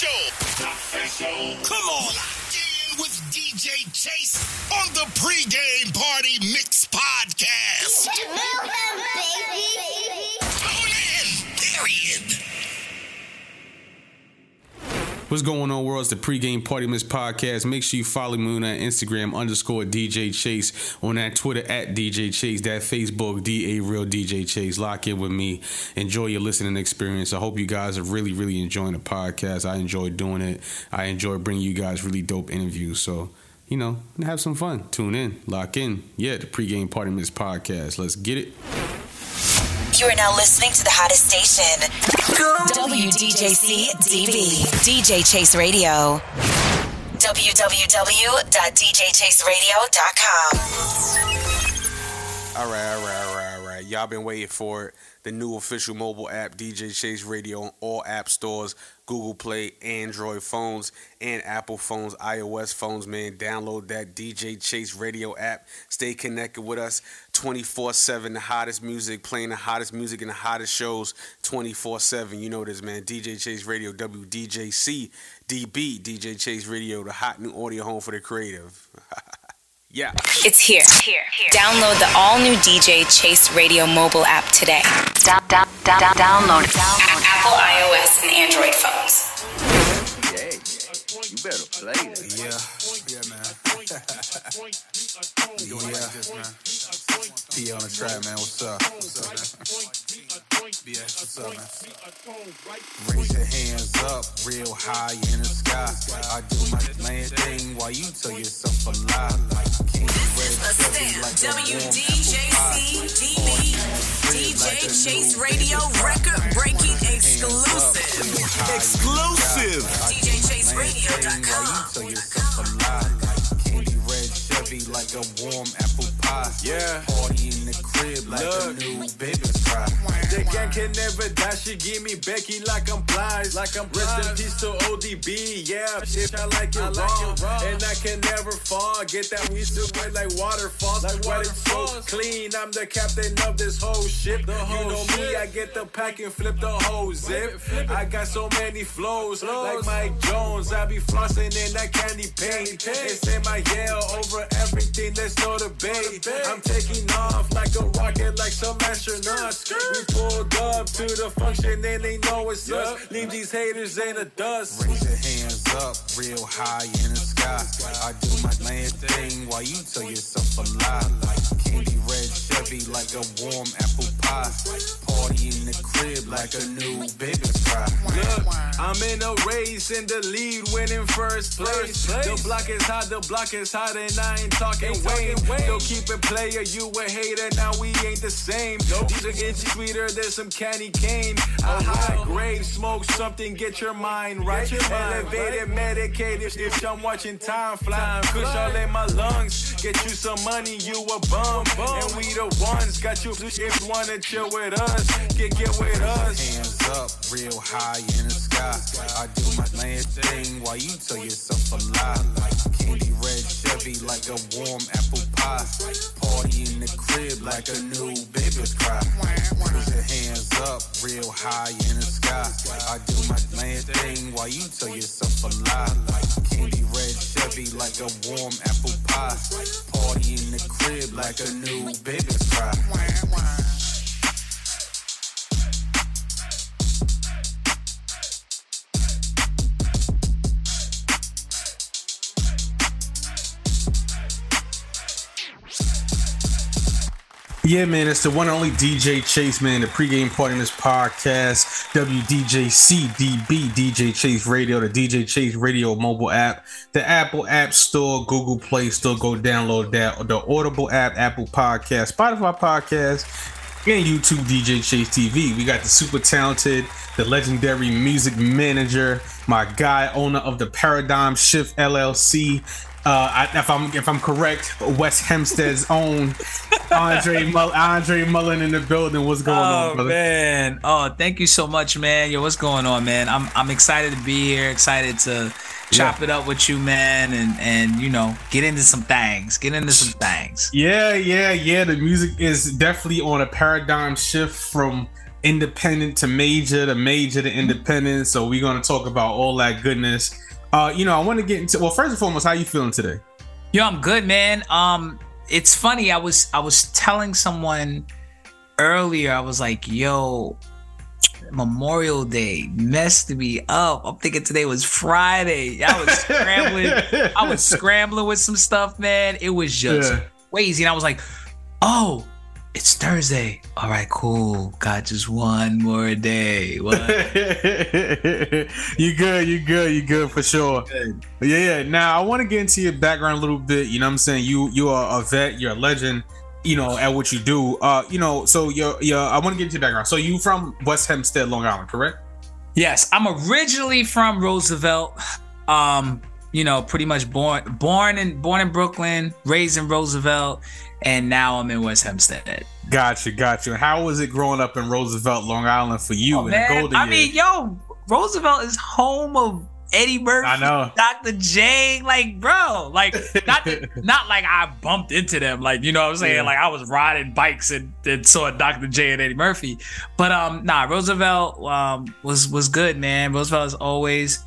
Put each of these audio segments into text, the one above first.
Official. Come on, in with DJ Chase on the Pre-Game Party Mix Podcast. Welcome, baby. Tune in, period. What's going on, world? It's the Pre-Game Party Mix Podcast. Make sure you follow me on that Instagram _DJ Chase, on that Twitter @DJ Chase, that Facebook @DARealDJChase. Lock in with me. Enjoy your listening experience. I hope you guys are really, really enjoying the podcast. I enjoy doing it. I enjoy bringing you guys really dope interviews. So, you know, have some fun. Tune in. Lock in. Yeah, the Pre-Game Party Mix Podcast. Let's get it. You are now listening to the hottest station, WDJC-DB, DJ Chase Radio, www.djchaseradio.com. All right. Y'all been waiting for it. The new official mobile app, DJ Chase Radio, on all app stores, Google Play, Android phones, and Apple phones, iOS phones, man. Download that DJ Chase Radio app. Stay connected with us 24/7. The hottest music, playing the hottest music and the hottest shows 24/7. You know this, man. DJ Chase Radio, WDJC-DB, DJ Chase Radio, the hot new audio home for the creative. Yeah. It's here. Download the all-new DJ Chase Radio mobile app today. Download Apple, iOS, and Android phones. You better play it. Yeah, man. T on the track, man. What's up, man? What's up, man? Raise your hands up real high in the sky. I do my land thing while you tell yourself a lie. WDJC-DB, DJ Chase Radio, record-breaking exclusive. DJChaseRadio.com. Like a warm apple pie. Yeah. Party in the crib like a new baby fry. The gang can never die. She give me Becky like I'm Blige. Rest in peace to ODB. Yeah. Shit, I like it raw. And I can never fall. Get that music wet like waterfalls. It's so clean. I'm the captain of this whole ship. You know me. I get the pack and flip the whole zip. I got so many flows. Like Mike Jones. I be flossing in that candy paint. It's in my yell over everything that's not a babe. I'm taking off like a rocket, like some astronauts. We pulled up to the function and they know it's us. Leave these haters in the dust. Raise your hands up real high in the sky. I do my land thing while you tell yourself a lie. Candy red Chevy like a warm apple pie. Party in the crib like a new baby fry. Look, I'm in a race in the lead, winning first place. The block is hot and I ain't talking Wayne. So keep it player, you a hater, now we ain't the same. These are itchy sweeter than some candy cane. A high grade, smoke something, get your mind right. Elevated, medicated, if I'm watching time fly. Push all in my lungs, get you some money, you a bum. And we the ones, got you if you wanna chill with us. Get with us. Hands up, real high in the sky. I do my land thing while you tell yourself a lie. Candy red Chevy like a warm apple pie. Party in the crib like a new baby cry. Put your hands up real high in the sky. I do my land thing while you tell yourself a lie. Candy red Chevy like a warm apple pie. Party in the crib like a new baby cry. Yeah, man, it's the one and only DJ Chase, man, the Pre-Game Party Mix Podcast, WDJC-DB, DJ Chase Radio, the DJ Chase Radio mobile app, the Apple App Store, Google Play Store, go download that, the Audible app, Apple Podcast, Spotify Podcast, and YouTube DJ Chase TV. We got the super talented, the legendary music manager, my guy, owner of the Paradigm Shift LLC. If I'm correct, West Hempstead's own Andre Mullen in the building. What's going on, brother? Man, thank you so much, man. Yo, what's going on, man? I'm excited to be here. Excited to chop it up with you, man, and you know, get into some things. Yeah. The music is definitely on a paradigm shift from independent to major to independent. So we're going to talk about all that goodness. I want to get into, well, first and foremost, how you feeling today? Yo, I'm good, man. It's funny. I was telling someone earlier, I was like, yo, Memorial Day messed me up. I'm thinking today was Friday. I was scrambling with some stuff, man. It was just crazy. And I was like, oh, it's Thursday. All right, cool. Got just one more day. You good for sure. Good. Yeah. Now I want to get into your background a little bit. You know what I'm saying? You are a vet, you're a legend, you know, at what you do. So I want to get into your background. So you from West Hempstead, Long Island, correct? Yes. I'm originally from Roosevelt. Pretty much born in Brooklyn, raised in Roosevelt, and now I'm in West Hempstead. Got you. How was it growing up in Roosevelt, Long Island for you in the golden years? Roosevelt is home of Eddie Murphy, I know. Dr. J, not like I bumped into them, like, you know what I'm saying? Yeah. Like I was riding bikes and saw Dr. J and Eddie Murphy. But Roosevelt was good, man. Roosevelt was always good.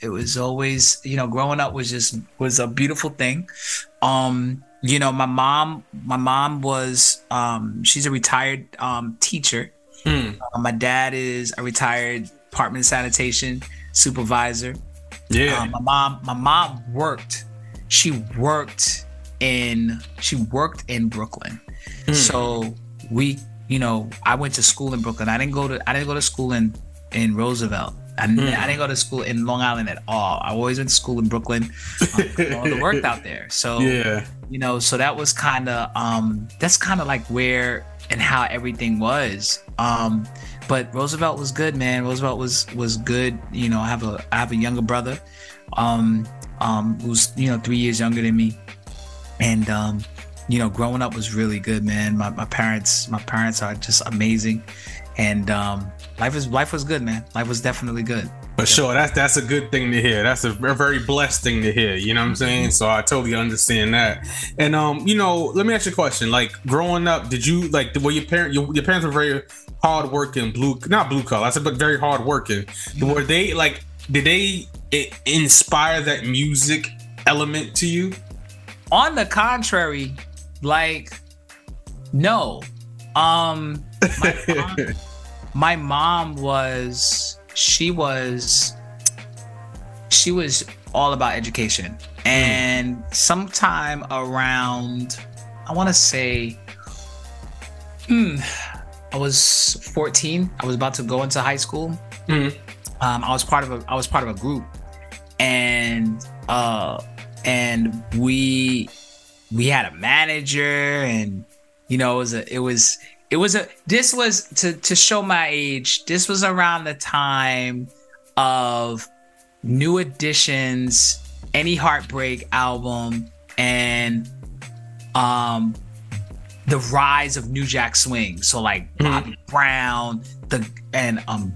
It was always, growing up was a beautiful thing. My mom was, she's a retired teacher. My dad is a retired apartment sanitation supervisor. Yeah. My mom worked. She worked in Brooklyn. So I went to school in Brooklyn. I didn't go to school in Roosevelt. I didn't go to school in Long Island at all. I always went to school in Brooklyn. I worked out there. So, so that was kind of, that's kind of like where and how everything was. But Roosevelt was good, man. Roosevelt was good. I have a younger brother, who's, 3 years younger than me. And, growing up was really good, man. My parents are just amazing. And, life was good, man. Life was definitely good. For sure. That's a good thing to hear. That's a very blessed thing to hear. You know what I'm saying? So I totally understand that. And, let me ask you a question. Like growing up, did you were your parents were very hardworking, very hardworking. Were they did they inspire that music element to you? On the contrary, no. My mom was all about education. And sometime around, I want to say, I was 14. I was about to go into high school. I was part of a group, and we had a manager, and to show my age, this was around the time of New Edition's Any Heartbreak album and the rise of New Jack Swing. So Bobby Brown,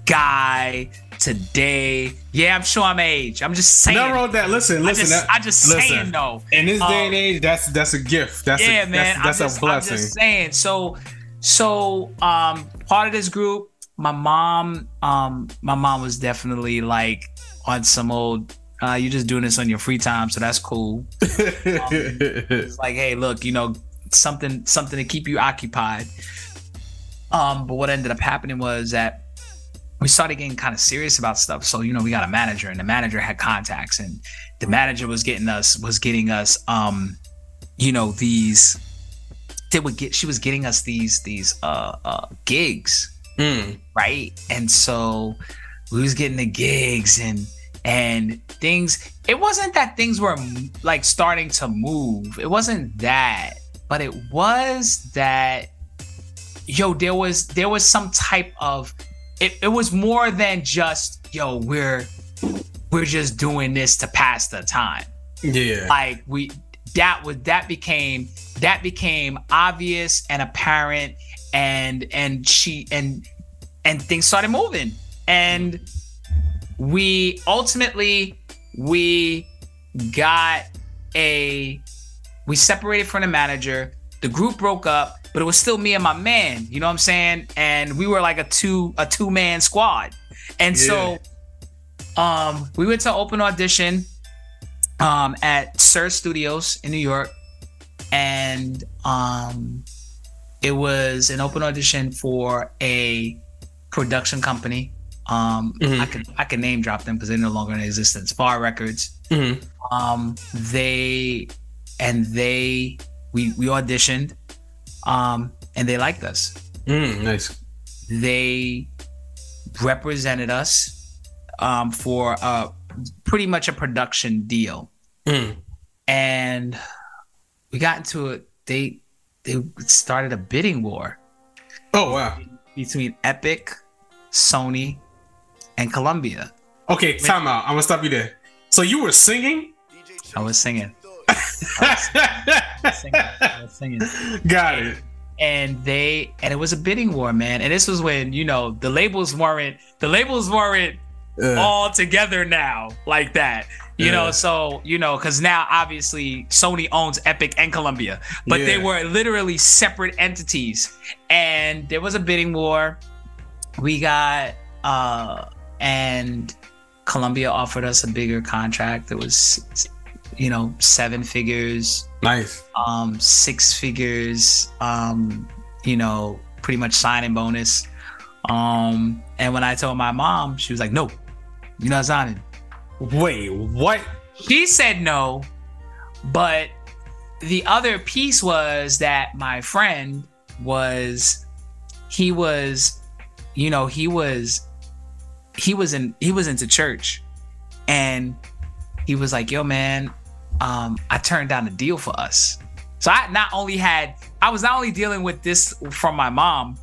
Guy, Today. Yeah, I'm sure I'm age. I'm just saying. No, that. Listen. I'm just saying though. In this day and age, that's a gift. That's a blessing. I'm just saying. So, part of this group, my mom was definitely on some old, you're just doing this on your free time, so that's cool. It's hey, look, something to keep you occupied. But what ended up happening was that we started getting kind of serious about stuff. So, we got a manager, and the manager had contacts, and the manager was getting us, these. She was getting us these gigs, right? And so we was getting the gigs and things. It wasn't that things were starting to move. It wasn't that, but it was that. There was some type of it. It was more than just we're just doing this to pass the time. Yeah, that became obvious and apparent, and things started moving, and we separated from the manager. The group broke up, but it was still me and my man, you know what I'm saying? And we were like a two-man squad. And so we went to open audition at Sir Studios in New York. And it was an open audition for a production company. I can name drop them because they're no longer in existence. Bar Records. Mm-hmm. We auditioned, and they liked us. Nice. They represented us for pretty much a production deal, and we got into it. They started a bidding war. Oh wow! Between Epic, Sony, and Columbia. Okay, time out. I'm gonna stop you there. So you were singing? I was singing. I was singing. Got it. And it was a bidding war, man. And this was when, you know, the labels weren't all together now like that. You know, so, you know, because now obviously Sony owns Epic and Columbia, but they were literally separate entities. And there was a bidding war. We got and Columbia offered us a bigger contract. It was, you know, 7 figures. Nice. 6 figures. You know, pretty much signing bonus. And when I told my mom, she was like, "No, you're not signing." Wait, what? She said no, but the other piece was that my friend he was into church, and he was like, "Yo, man, I turned down a deal for us." So I was not only dealing with this from my mom,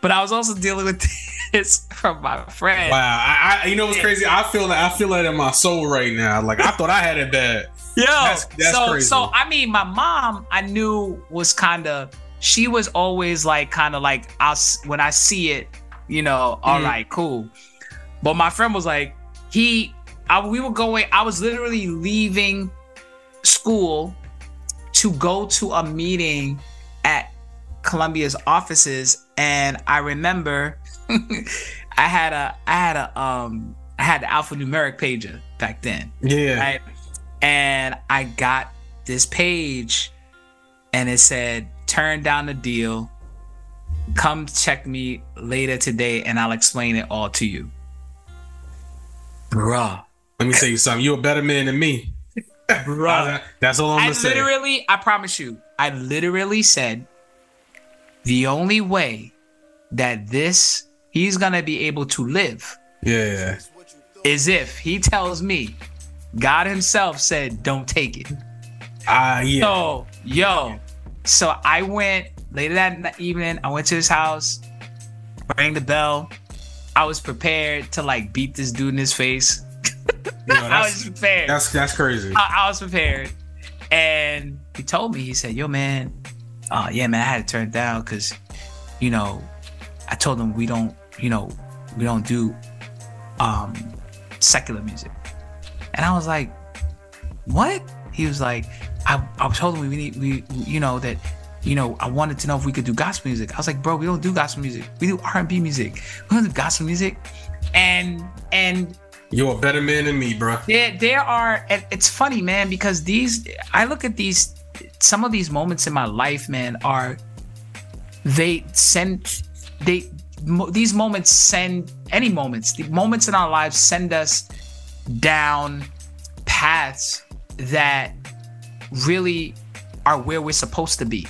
but I was also dealing with this from my friend. Wow, I you know what's crazy? I feel that in my soul right now. Like I thought I had it bad. Yo, that's crazy. So I mean, my mom, I knew was kind of. She was always like, kind of like, when I see it, you know, all right, cool. But my friend was like, I was literally leaving school to go to a meeting at Columbia's offices, and I remember I had the alphanumeric pager back then. Yeah. Right? And I got this page, and it said, "Turn down the deal. Come check me later today, and I'll explain it all to you." Bruh. Let me tell you something. You're a better man than me. Bruh. That's all I'm going to say. I promise you, I literally said, the only way that he's going to be able to live is if he tells me God himself said, "Don't take it." So, yo. So I went later that evening. I went to his house, rang the bell. I was prepared to like beat this dude in his face. Yo, I was prepared. That's crazy. I was prepared, and he told me. He said, "Yo, man, I had to turn it down because, you know, I told him we don't do secular music." And I was like, "What?" He was like, I told him I wanted to know if we could do gospel music. I was like, "Bro, we don't do gospel music. We do R&B music. We don't do gospel music." And you're a better man than me, bro. And it's funny, man, because some of these moments in my life, man, the moments in our lives send us down paths that really are where we're supposed to be.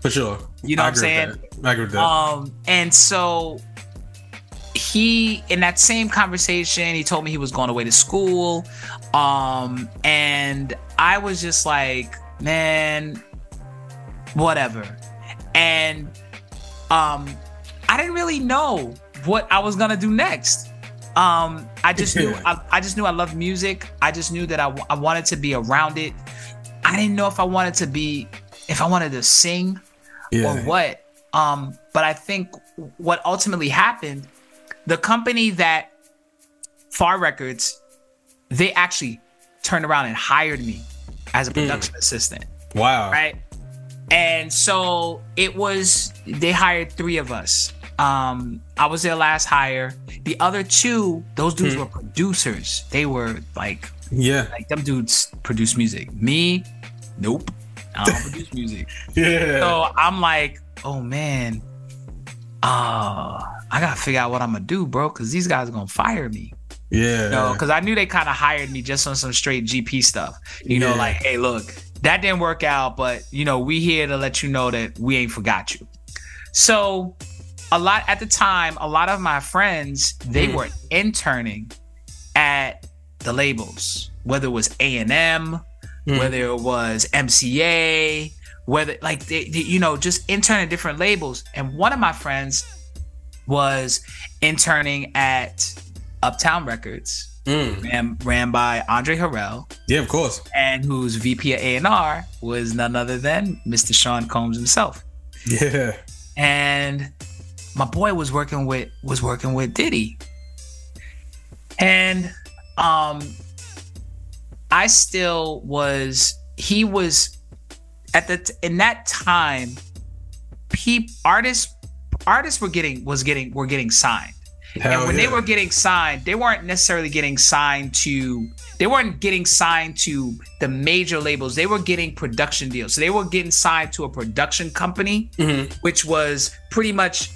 For sure. You know what I'm saying? I agree with that. And so he, in that same conversation, he told me he was going away to school. And I was just like, man, whatever. And I didn't really know what I was going to do next. I just knew I loved music. I just knew that I wanted to be around it. I didn't know if I wanted to sing or what. But I think what ultimately happened, the company that Far Records, they actually turned around and hired me as a production assistant. Wow. Right. And so it was, they hired three of us. I was their last hire. The other two, those dudes were producers. They were like, like them dudes produce music. Me, nope. I don't produce music. So I'm like, oh man, I gotta figure out what I'm gonna do, bro, because these guys are gonna fire me. You know, because I knew they kind of hired me just on some straight GP stuff. You know, like, hey, look, that didn't work out, but you know, we here to let you know that we ain't forgot you. So a lot at the time, a lot of my friends, they were interning at the labels, whether it was A&M, whether it was MCA, whether like they, you know, just intern at different labels. And one of my friends was interning at Uptown Records, ran by Andre Harrell. Yeah, of course. And whose VP of A&R was none other than Mr. Sean Combs himself. Yeah. And my boy was working with Diddy. And I still was, he was at the in that time, artists were getting signed. Hell and when they were getting signed, they weren't necessarily getting signed to, they weren't getting signed to the major labels. They were getting production deals. So they were getting signed to a production company, which was pretty much,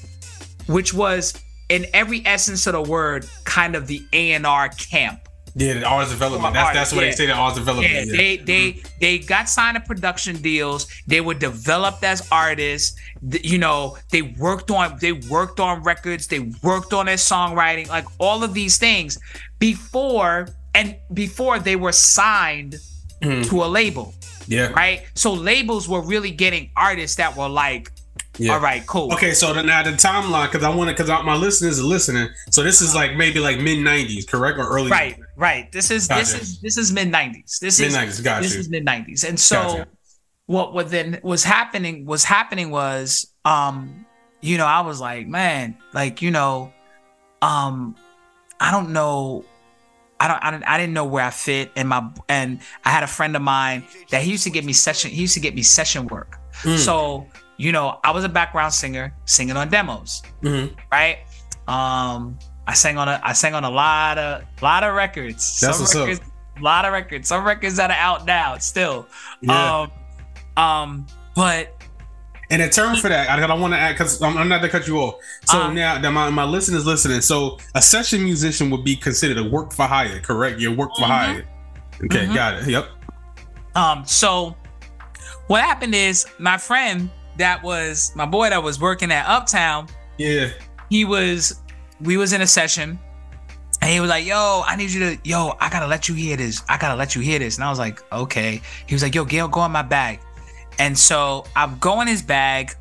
which was in every essence of the word, kind of the A&R camp. Yeah, the arts development. That's what they say, the arts development. Yeah, they got signed to production deals. They were developed as artists. You know, they worked on records. They worked on their songwriting, like all of these things before they were signed to a label. Yeah. Right. So labels were really getting artists that were like, yeah. All right, cool. Okay, so now the timeline, because my listeners are listening. So this is like maybe like mid '90s, correct, or early? Right, 90s. Right. This is mid '90s. This is mid '90s, and so what was happening was, you know, I was like, man, like you know, I don't know. I didn't know where I fit, and I had a friend of mine that he used to get me session work. So you know, I was a background singer singing on demos, right? I sang on a lot of records. That's what's up. A lot of records. Some records that are out now still. Yeah. But. And in terms for that, I want to add, because I'm not to cut you off. So now that my listeners listening, so a session musician would be considered a work for hire, correct? Your work for hire. Okay, got it. Yep. So what happened is my friend. That was my boy that was working at Uptown. Yeah. We was in a session and he was like, yo, I gotta let you hear this. And I was like, okay. He was like, yo, Gail, go in my bag. And so I'm going his bag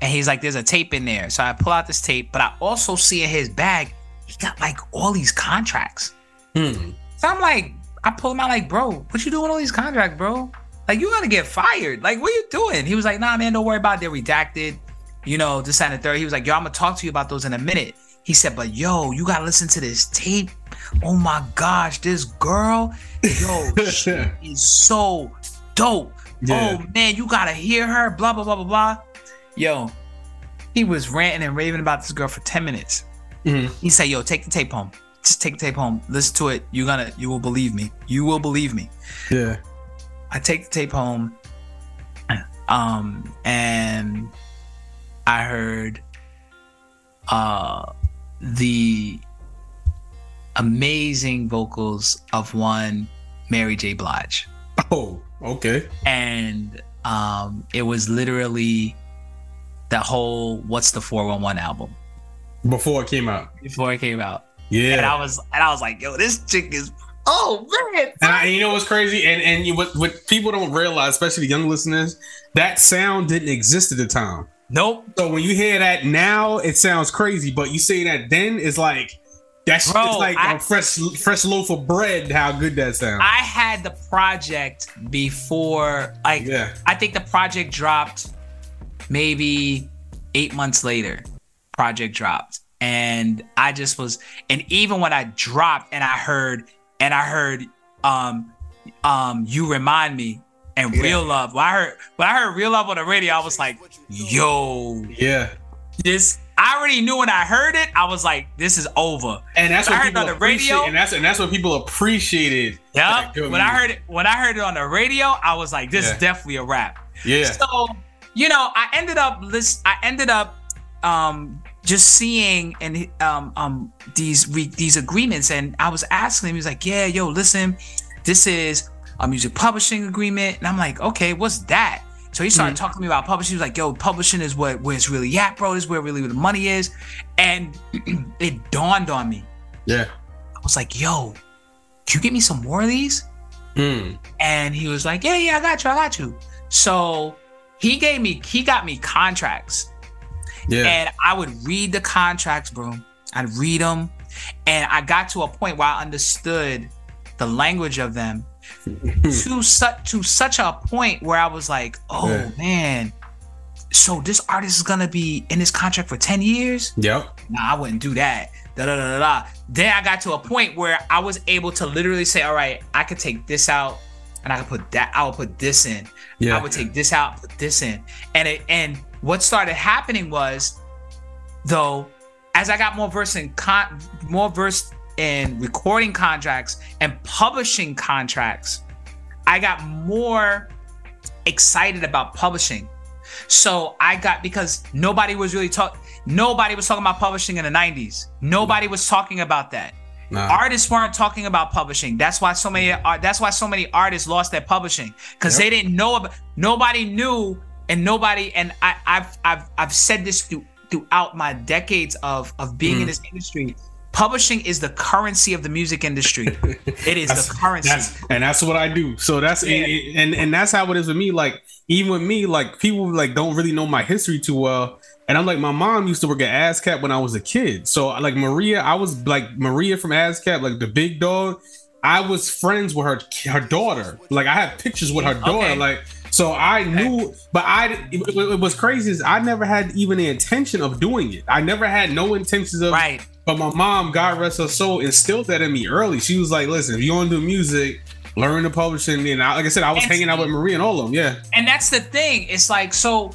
and he's like, there's a tape in there. So I pull out this tape, but I also see in his bag, he got like all these contracts. So I'm like, I pull him out like, bro, what you doing with all these contracts, bro? Like, you gotta get fired. Like, what are you doing? He was like, nah, man, don't worry about it. They're redacted. You know, this and the third. He was like, yo, I'm gonna talk to you about those in a minute. He said, but yo, you gotta listen to this tape. Oh my gosh, this girl, yo, she is so dope. Yeah. Oh man, you gotta hear her, blah, blah, blah, blah, blah. Yo, he was ranting and raving about this girl for 10 minutes. He said, yo, take the tape home. Just take the tape home. Listen to it. You will believe me. Yeah. I take the tape home, and I heard the amazing vocals of one Mary J. Blige. Oh, okay. And it was literally the whole "What's the 411" album before it came out. Yeah. And I was like, yo, this chick is. Oh man! And you know what's crazy, and what people don't realize, especially the young listeners, that sound didn't exist at the time. Nope. So when you hear that now, it sounds crazy, but you say that then, it's like that's like a fresh loaf of bread. How good that sounds! I had the project before, like I think the project dropped maybe 8 months later. Project dropped, and I just was, and even when I dropped, and I heard. You Remind Me. and Real Love. When I heard Real Love on the radio, I was like, yo. Yeah. This, I already knew when I heard it, I was like, this is over. And that's what I heard on the radio. And that's what people appreciated. Yeah. When I heard it on the radio, I was like, this is definitely a wrap. Yeah. So, you know, I ended up just seeing and these agreements, and I was asking him, he was like, yeah, yo, listen, this is a music publishing agreement. And I'm like, okay, what's that? So he started talking to me about publishing. He was like, yo, publishing is where it's really at, bro. This is where the money is. And it dawned on me. Yeah. I was like, yo, can you get me some more of these? And he was like, yeah, I got you. So he got me contracts. Yeah. And I would read the contracts, bro. I'd read them. And I got to a point where I understood the language of them. to such a point where I was like, oh man, so this artist is gonna be in this contract for 10 years? Yep. Nah, I wouldn't do that. Then I got to a point where I was able to literally say, all right, I could take this out and I would put this in. Yeah. I would take this out, put this in. And what started happening was, though, as I got more versed in recording contracts and publishing contracts, I got more excited about publishing. So because nobody was really talking about publishing in the 90s. Nobody was talking about that. Nah. Artists weren't talking about publishing. That's why so many artists lost their publishing, because they didn't know about. Nobody knew, and nobody. And I've said this throughout my decades of being in this industry. Publishing is the currency of the music industry. It is the currency. That's what I do. So that's and that's how it is with me. Like, even with me, like, people like don't really know my history too well. And I'm like, my mom used to work at ASCAP when I was a kid. So like Maria from ASCAP, like the big dog. I was friends with her daughter. Like, I have pictures with her daughter. Okay. Like, so I knew, but it was crazy is I never had even the intention of doing it. I never had no intentions of But my mom, God rest her soul, instilled that in me early. She was like, listen, if you want to do music, learn to publish. And like I said, I was hanging out with Marie and all of them. Yeah. And that's the thing. It's like, so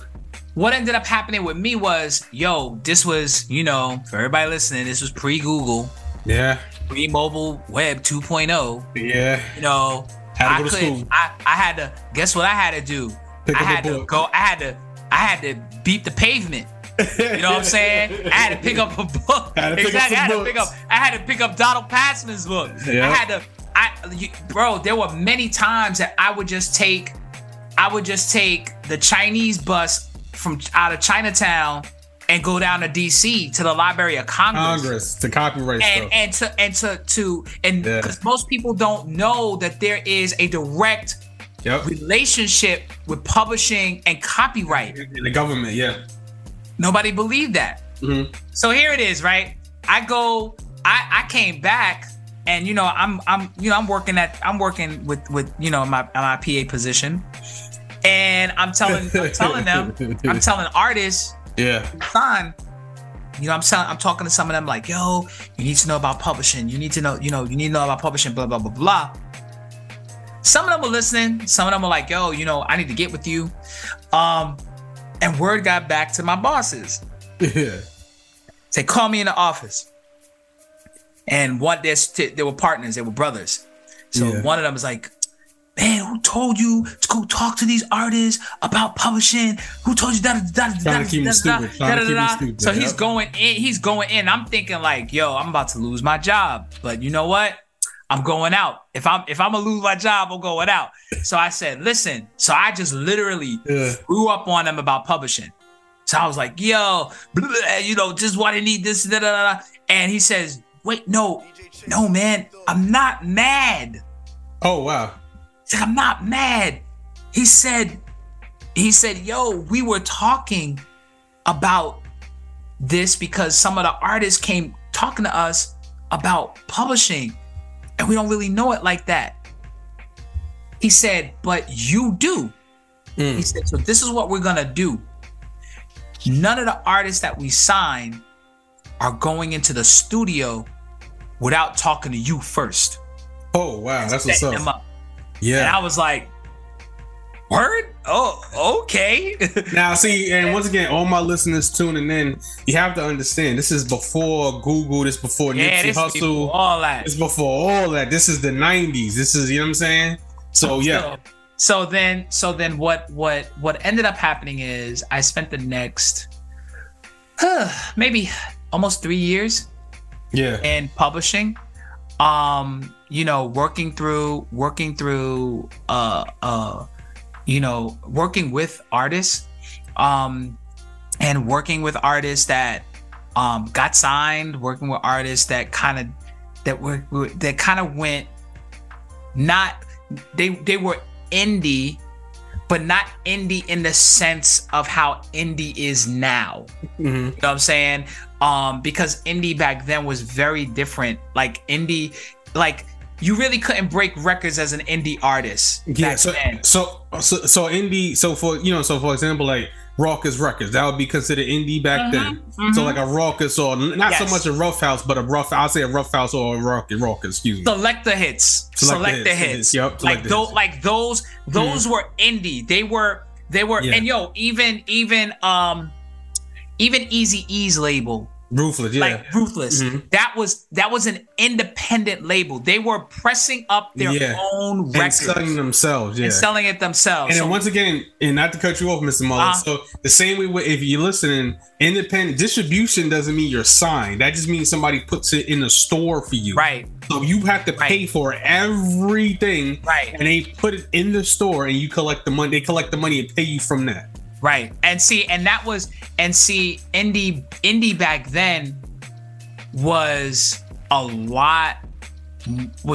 what ended up happening with me was, yo, this was, you know, for everybody listening, this was pre-Google. Yeah. Pre-mobile web 2.0. Yeah. You know, I had to do? I had to beat the pavement. You know what I'm saying? I had to pick up a book. I had to pick up Donald Passman's book. Yep. There were many times that I would just take the Chinese bus from out of Chinatown and go down to DC to the Library of Congress to copyright stuff. And because most people don't know that there is a direct relationship with publishing and copyright. In the government, nobody believed that. So here it is, right? I came back, and you know, I'm working with my PA position, and I'm telling artists, son, you know, I'm talking to some of them like, yo, you need to know about publishing. You need to know about publishing. Blah blah blah blah. Some of them were listening. Some of them were like, yo, you know, I need to get with you. And word got back to my bosses. Yeah. They called me in the office. And they were partners. They were brothers. So one of them was like, man, who told you to go talk to these artists about publishing? Who told you that? So he's going in. I'm thinking like, yo, I'm about to lose my job. But you know what? I'm going out. If I'm gonna lose my job, I'm going out. So I said, listen. So I just literally threw up on them about publishing. So I was like, yo, blah, blah, you know, just why they need this, da, da, da. And he says, wait, no, man, I'm not mad. Oh wow. He's like, I'm not mad. He said, yo, we were talking about this because some of the artists came talking to us about publishing. And we don't really know it like that. He said, but you do. He said, so this is what we're going to do. None of the artists that we sign are going into the studio without talking to you first. Oh, wow. That's what's up. Yeah. And I was like, Word? Oh, okay. Now, see, and once again, all my listeners tuning in, you have to understand, this is before Google, this before Nipsey Hussle, all that. It's before all that. This is the 90s. This is, you know what I'm saying? So, yeah. So then what ended up happening is I spent the next maybe almost 3 years in publishing, working with artists, and working with artists that got signed, working with artists that kind of went, not they were indie, but not indie in the sense of how indie is now. Mm-hmm. You know what I'm saying? Because indie back then was very different. Like indie, like you really couldn't break records as an indie artist. Yeah. So for example, like Raucous Records, that would be considered indie back then. Mm-hmm. So like a Raucous, or not so much a Rough House, but Raucous. Excuse me. Select the hits. Yep. Those were indie. They were. And even Eazy-E's label, Ruthless. Yeah. Like Ruthless. Mm-hmm. That was an independent label. They were pressing up their own records and selling themselves. Yeah. And selling it themselves. And then once again, and not to cut you off, Mr. Mullen. So the same way, if you're listening, independent distribution doesn't mean you're signed. That just means somebody puts it in a store for you. Right. So you have to pay for everything. Right. And they put it in the store and you collect the money. They collect the money and pay you from that. Right. And indie back then was a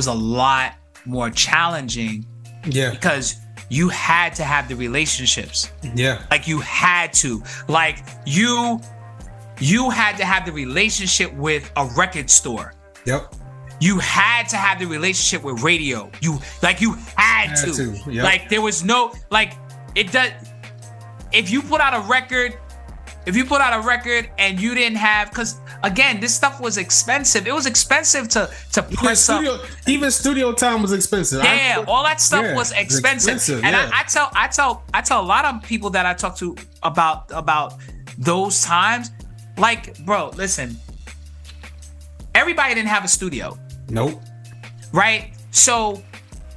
lot more challenging. Yeah. Because you had to have the relationships. Yeah. Like you had to have the relationship with a record store. Yep. You had to have the relationship with radio. You had to. Yep. Like there was no, like it does. If you put out a record and you didn't have, because again, this stuff was expensive. It was expensive to press up. Even studio time was expensive. Yeah, all that stuff was expensive. I tell a lot of people that I talk to about those times, like, bro, listen, everybody didn't have a studio. Nope. Right? So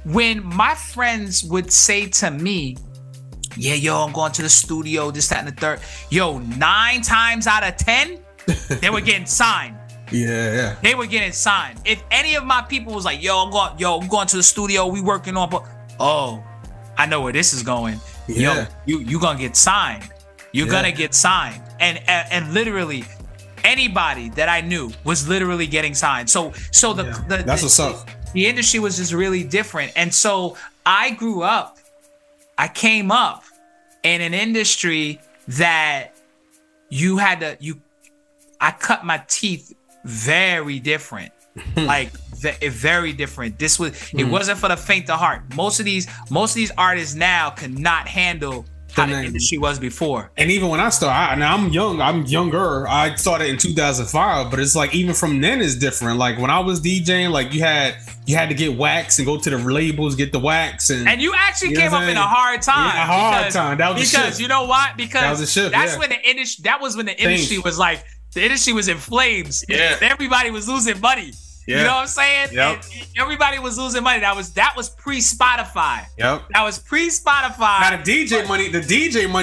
when my friends would say to me, yeah, yo, I'm going to the studio, this, that, and the third. Yo, 9 times out of 10, they were getting signed. Yeah. They were getting signed. If any of my people was like, yo, I'm going to the studio, we working on, I know where this is going. Yeah. Yo, you gonna get signed. You're gonna get signed. And literally anybody that I knew was literally getting signed. The industry was just really different. And so I came up in an industry that I cut my teeth very different, like very different. This was, it wasn't for the faint of heart. Most of these artists now could not handle how the industry was before. And even when I started, now I'm younger. I started in 2005, but it's like even from then it's different. Like when I was DJing, like you had to get wax and go to the labels, get the wax, and you actually came up in a hard time. Yeah, a hard time. That was because a shift. You know what? Because that was a shift, when the industry. That was when the industry was like, the industry was in flames. Yeah, everybody was losing money. Yeah. You know what I'm saying? Yep. Everybody was losing money. That was pre-Spotify. Yep. That was pre-Spotify. Now the DJ money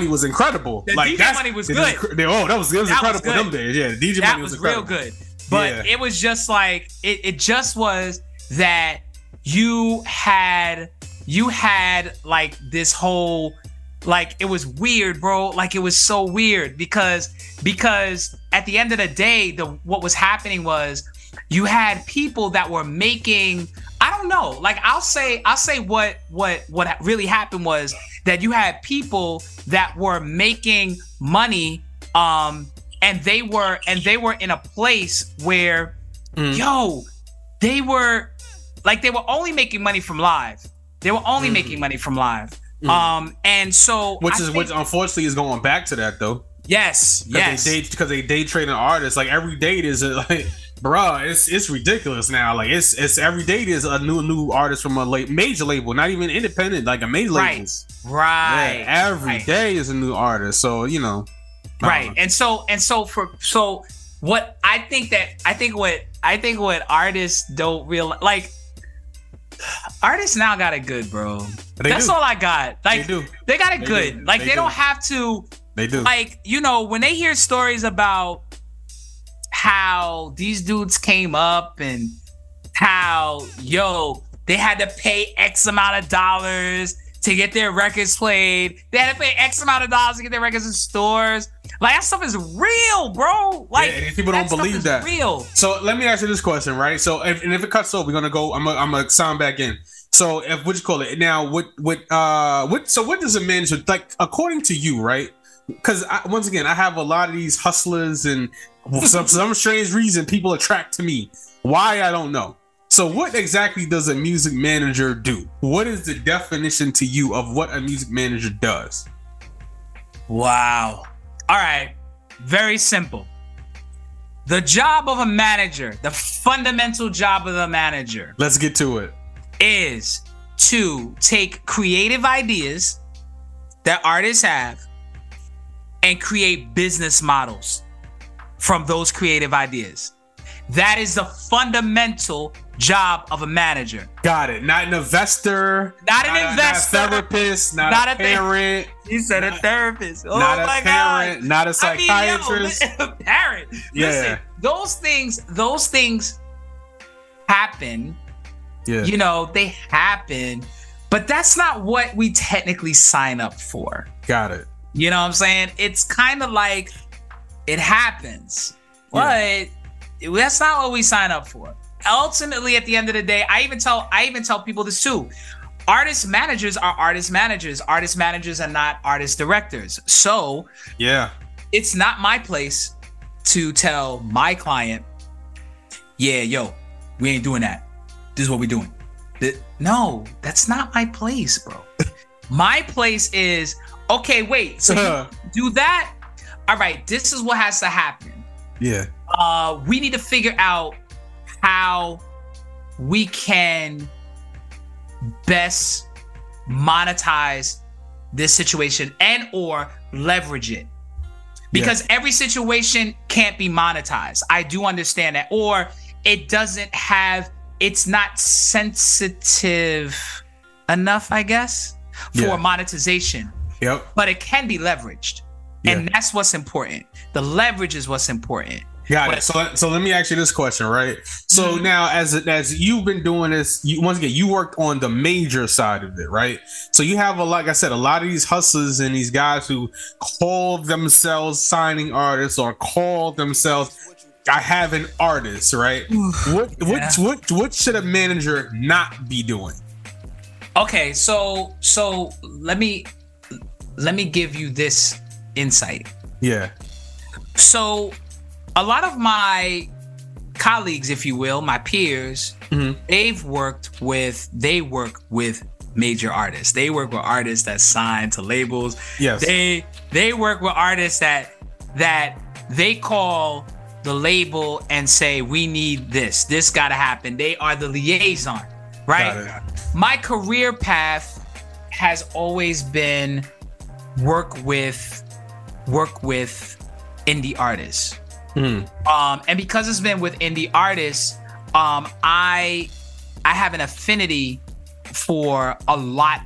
was incredible. The DJ money was good. That was incredible in them days. Yeah, the DJ money was incredible. That was real good. But it was just like, it just was that you had like this whole, like it was weird, bro. Like it was so weird because at the end of the day, what was happening was, you had people that were making, I don't know, like I'll say what really happened was that you had people that were making money, and they were in a place where, they were like, they were only making money from live. They were only making money from live. And so which unfortunately is going back to that though. Yes. Because they day trading artists, like every date is like bro, it's ridiculous now. Like it's every day there's a new artist from a major label, not even independent, like a major label. Right. Yeah, every day is a new artist. So you know. Right. And so what artists don't realize, like artists now got it good, bro. That's all I got. Like they got it good. Like they don't have to. They do. Like, you know, when they hear stories about how these dudes came up and how, yo, they had to pay X amount of dollars to get their records played. They had to pay X amount of dollars to get their records in stores. Like, that stuff is real, bro. Like, yeah, people don't believe that. Real. So let me ask you this question, right? So, if it cuts off, we're gonna go. I'm gonna sound back in. So, what does a manager, like, according to you, right? Because once again, I have a lot of these hustlers, and some strange reason people attract to me. Why, I don't know. So what exactly does a music manager do? What is the definition to you of what a music manager does? Wow. All right. Very simple. The job of a manager, the fundamental job of a manager. Let's get to it. Is to take creative ideas that artists have and create business models from those creative ideas. That is the fundamental job of a manager. Got it. Not an investor. Not an investor. Not a therapist. Not a parent. He said a therapist. Oh my God. Not a psychiatrist. A parent. Yeah. Listen, those things happen. Yeah. You know, they happen, but that's not what we technically sign up for. Got it. You know what I'm saying? It's kind of like it happens, but that's not what we sign up for. Ultimately, at the end of the day, I even tell people this too. Artist managers are artist managers. Artist managers are not artist directors. So yeah, it's not my place to tell my client, yeah, yo, we ain't doing that. This is what we're doing. No, that's not my place, bro. My place is, okay, wait, so you do that? All right, this is what has to happen. Yeah. We need to figure out how we can best monetize this situation and or leverage it. Because every situation can't be monetized. I do understand that. Or it doesn't have, it's not sensitive enough, I guess, for monetization. Yep. But it can be leveraged. Yeah. And that's what's important. The leverage is what's important. Got it. So let me ask you this question, right? So now, as you've been doing this, once again, you worked on the major side of it, right? So you have, like I said, a lot of these hustlers and these guys who call themselves signing artists or call themselves, I have an artist, right? What should a manager not be doing? Okay, so let me give you this insight. Yeah. So a lot of my colleagues, if you will, my peers, they work with major artists. They work with artists that sign to labels. Yes. They work with artists that they call the label and say, we need this. This gotta happen. They are the liaison, right? My career path has always been work with indie artists, and because it's been with indie artists, I have an affinity for a lot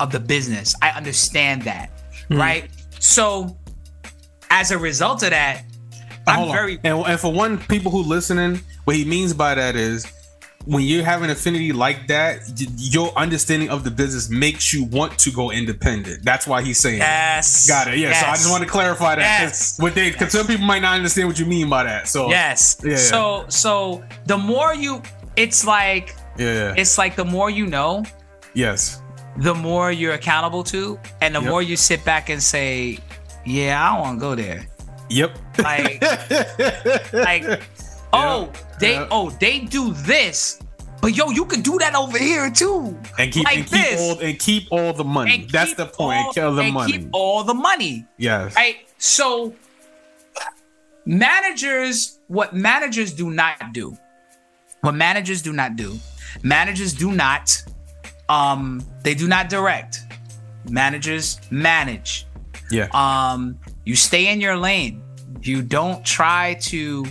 of the business. I understand that, right? So as a result of that, and for one, people who listening, what he means by that is, when you have an affinity like that, your understanding of the business makes you want to go independent. That's why he's saying yes. Got it. Yeah. Yes. So I just want to clarify that. Yes. Because some people might not understand what you mean by that. So yes. Yeah. So the more you, it's like the more you know. Yes. The more you're accountable to, and the more you sit back and say, yeah, I don't want to go there. Yep. Like. They do this, but yo, you can do that over here too. And keep all the money. That's the point. Keep all the money. Yes. Right. So managers What managers do not do, they do not direct. Managers manage. Yeah. You stay in your lane. You don't try to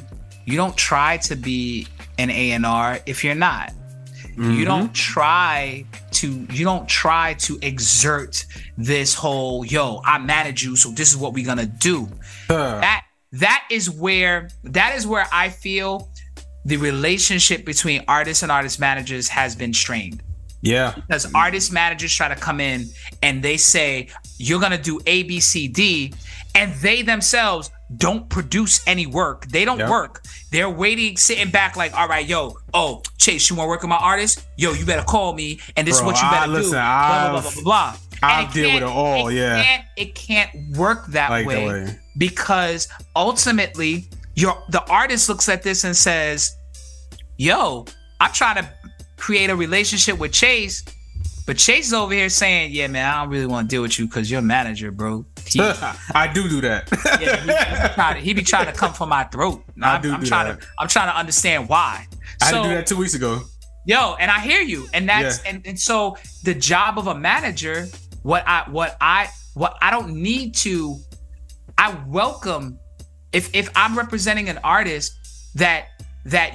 be an A&R if you're not. Mm-hmm. You don't try to exert this whole, yo, I manage you, so this is what we're gonna do. That is where I feel the relationship between artists and artist managers has been strained. Yeah. Because artist managers try to come in and they say, you're going to do A, B, C, D, and they themselves don't produce any work. They don't work. They're waiting, sitting back like, all right, yo, oh, Chase, you want to work with my artist? Yo, you better call me, and this is what you better do. Blah, blah, blah. I'll deal with it all, It can't work that way because ultimately the artist looks at this and says, yo, I'm trying to create a relationship with Chase, but Chase is over here saying, yeah, man, I don't really want to deal with you because you're a manager, bro. I do that. he be trying to come for my throat. I'm trying to understand why. I had to do that 2 weeks ago. Yo, and I hear you. And that's and so the job of a manager, I welcome if I'm representing an artist that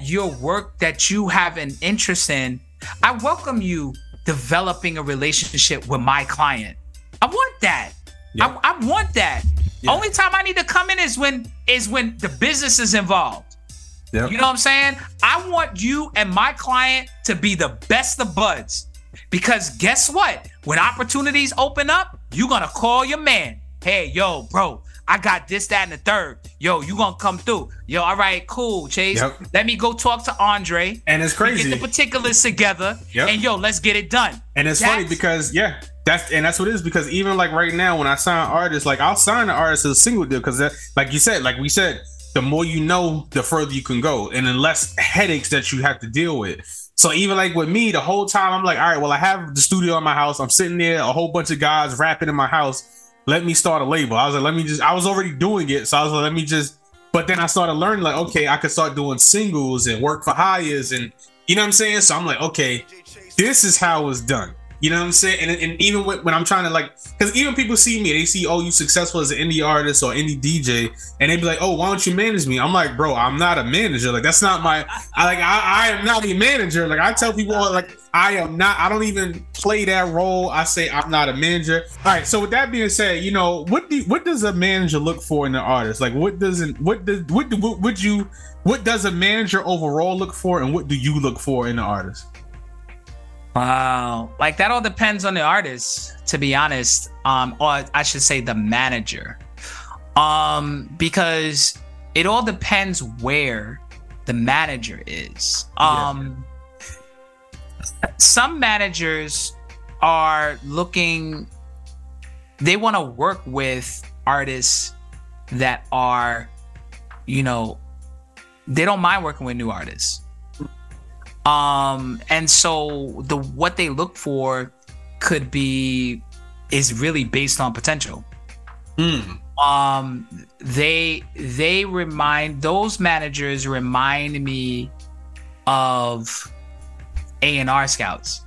your work that you have an interest in, I welcome you developing a relationship with my client. I want that. Yeah. I want that. Yeah. Only time I need to come in is when the business is involved. Yep. You know what I'm saying? I want you and my client to be the best of buds, because guess what? When opportunities open up, you're going to call your man. Hey, yo, bro, I got this, that, and the third. Yo, you going to come through. Yo, all right, cool, Chase. Yep. Let me go talk to Andre. And it's crazy. Get the particulars together. Yep. And yo, let's get it done. And it's funny because, that's what it is, because even like right now when I sign artists, like I'll sign an artist as a single deal because that, like you said, like we said, the more you know, the further you can go, and the less headaches that you have to deal with. So even like with me, the whole time I'm like, all right, well, I have the studio in my house. I'm sitting there, a whole bunch of guys rapping in my house. Let me start a label. I was like, I was already doing it. So I was like, but then I started learning like, okay, I could start doing singles and work for hires and you know what I'm saying? So I'm like, okay, this is how it's done. You know what I'm saying? And even when I'm trying to like, because even people see me, they see, oh, you successful as an indie artist or indie DJ, and they be like, oh, why don't you manage me? I'm like, bro, I'm not a manager. Like that's not my, I am not a manager. Like I tell people, like I don't even play that role. I say I'm not a manager. All right. So with that being said, you know, what does a manager look for in an artist? Like what does a manager overall look for, and what do you look for in an artist? Wow. Like that all depends on the artist, to be honest. Or I should say the manager. Because it all depends where the manager is. Some managers are they want to work with artists that are, you know, they don't mind working with new artists. And so what they look for is really based on potential. Those managers remind me of A&R scouts.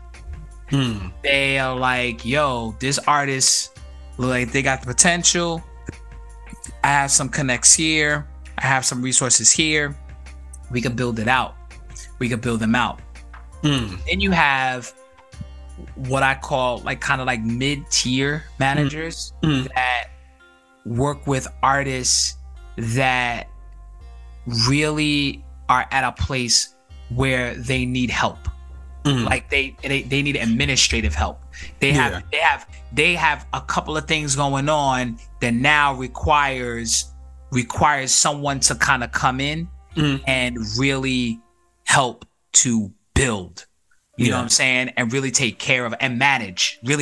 They are like, yo, this artist, like they got the potential. I have some connects here. I have some resources here. We can build it out. We could build them out. Then you have what I call like kind of like mid-tier managers that work with artists that really are at a place where they need help. Like they need administrative help. They have a couple of things going on that now requires someone to kind of come in and really help to build, you know what I'm saying? And really take care of and manage. Now,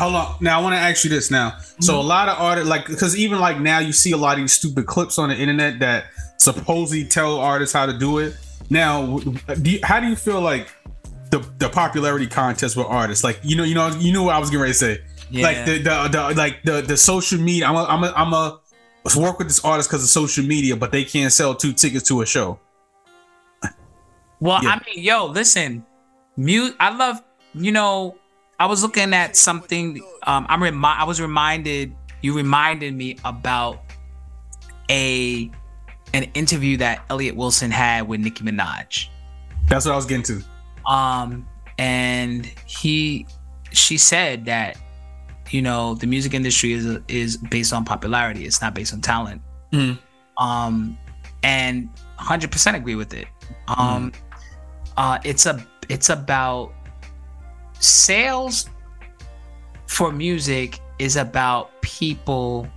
hold on. Now, I want to ask you this now. So a lot of artists, like, because even like now you see a lot of these stupid clips on the internet that supposedly tell artists how to do it. Now, how do you feel like the popularity contest with artists? Like, you know what I was getting ready to say. Yeah. Like the social media, I'm a work with this artist because of social media, but they can't sell 2 tickets to a show. Well, yeah. I mean, yo, listen, I love, you know, I was looking at something. You reminded me about an interview that Elliot Wilson had with Nicki Minaj. That's what I was getting to. And she said that, you know, the music industry is based on popularity. It's not based on talent. Mm. And 100% agree with it. It's about sales for music is about people.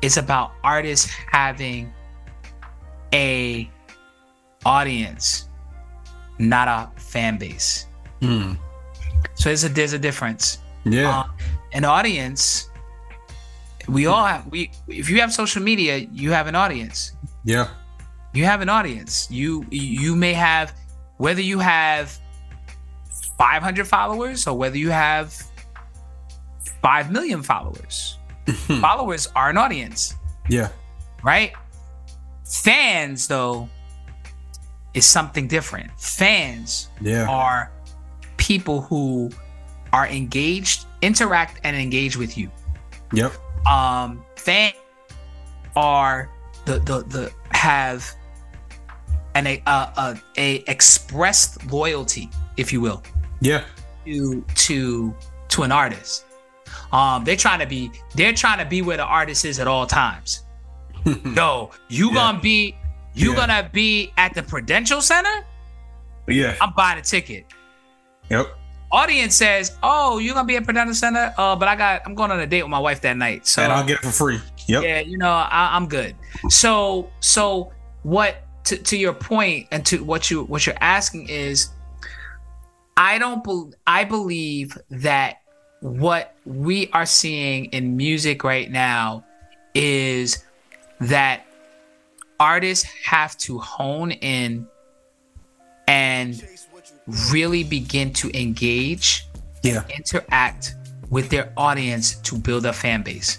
It's about artists having a audience, not a fan base. Mm. So there's a difference. Yeah. An audience. We all have. If you have social media, you have an audience. Yeah. You have an audience. You may have, whether you have 500 followers or whether you have 5 million followers. Followers are an audience. Yeah. Right? Fans, though, is something different. Fans are people who are engaged, interact, and engage with you. Yep. Fans are have an expressed loyalty, if you will, to an artist. They're trying to be where the artist is at all times. No, you gonna be at the Prudential Center? Yeah, I'm buying a ticket. Yep. Audience says, "Oh, you're gonna be at Prudential Center? But I'm going on a date with my wife that night, so and I'll get it for free." Yep. Yeah, you know, I'm good. So what? To your point and to what you're asking is, I believe that what we are seeing in music right now is that artists have to hone in and really begin to engage and interact with their audience to build a fan base.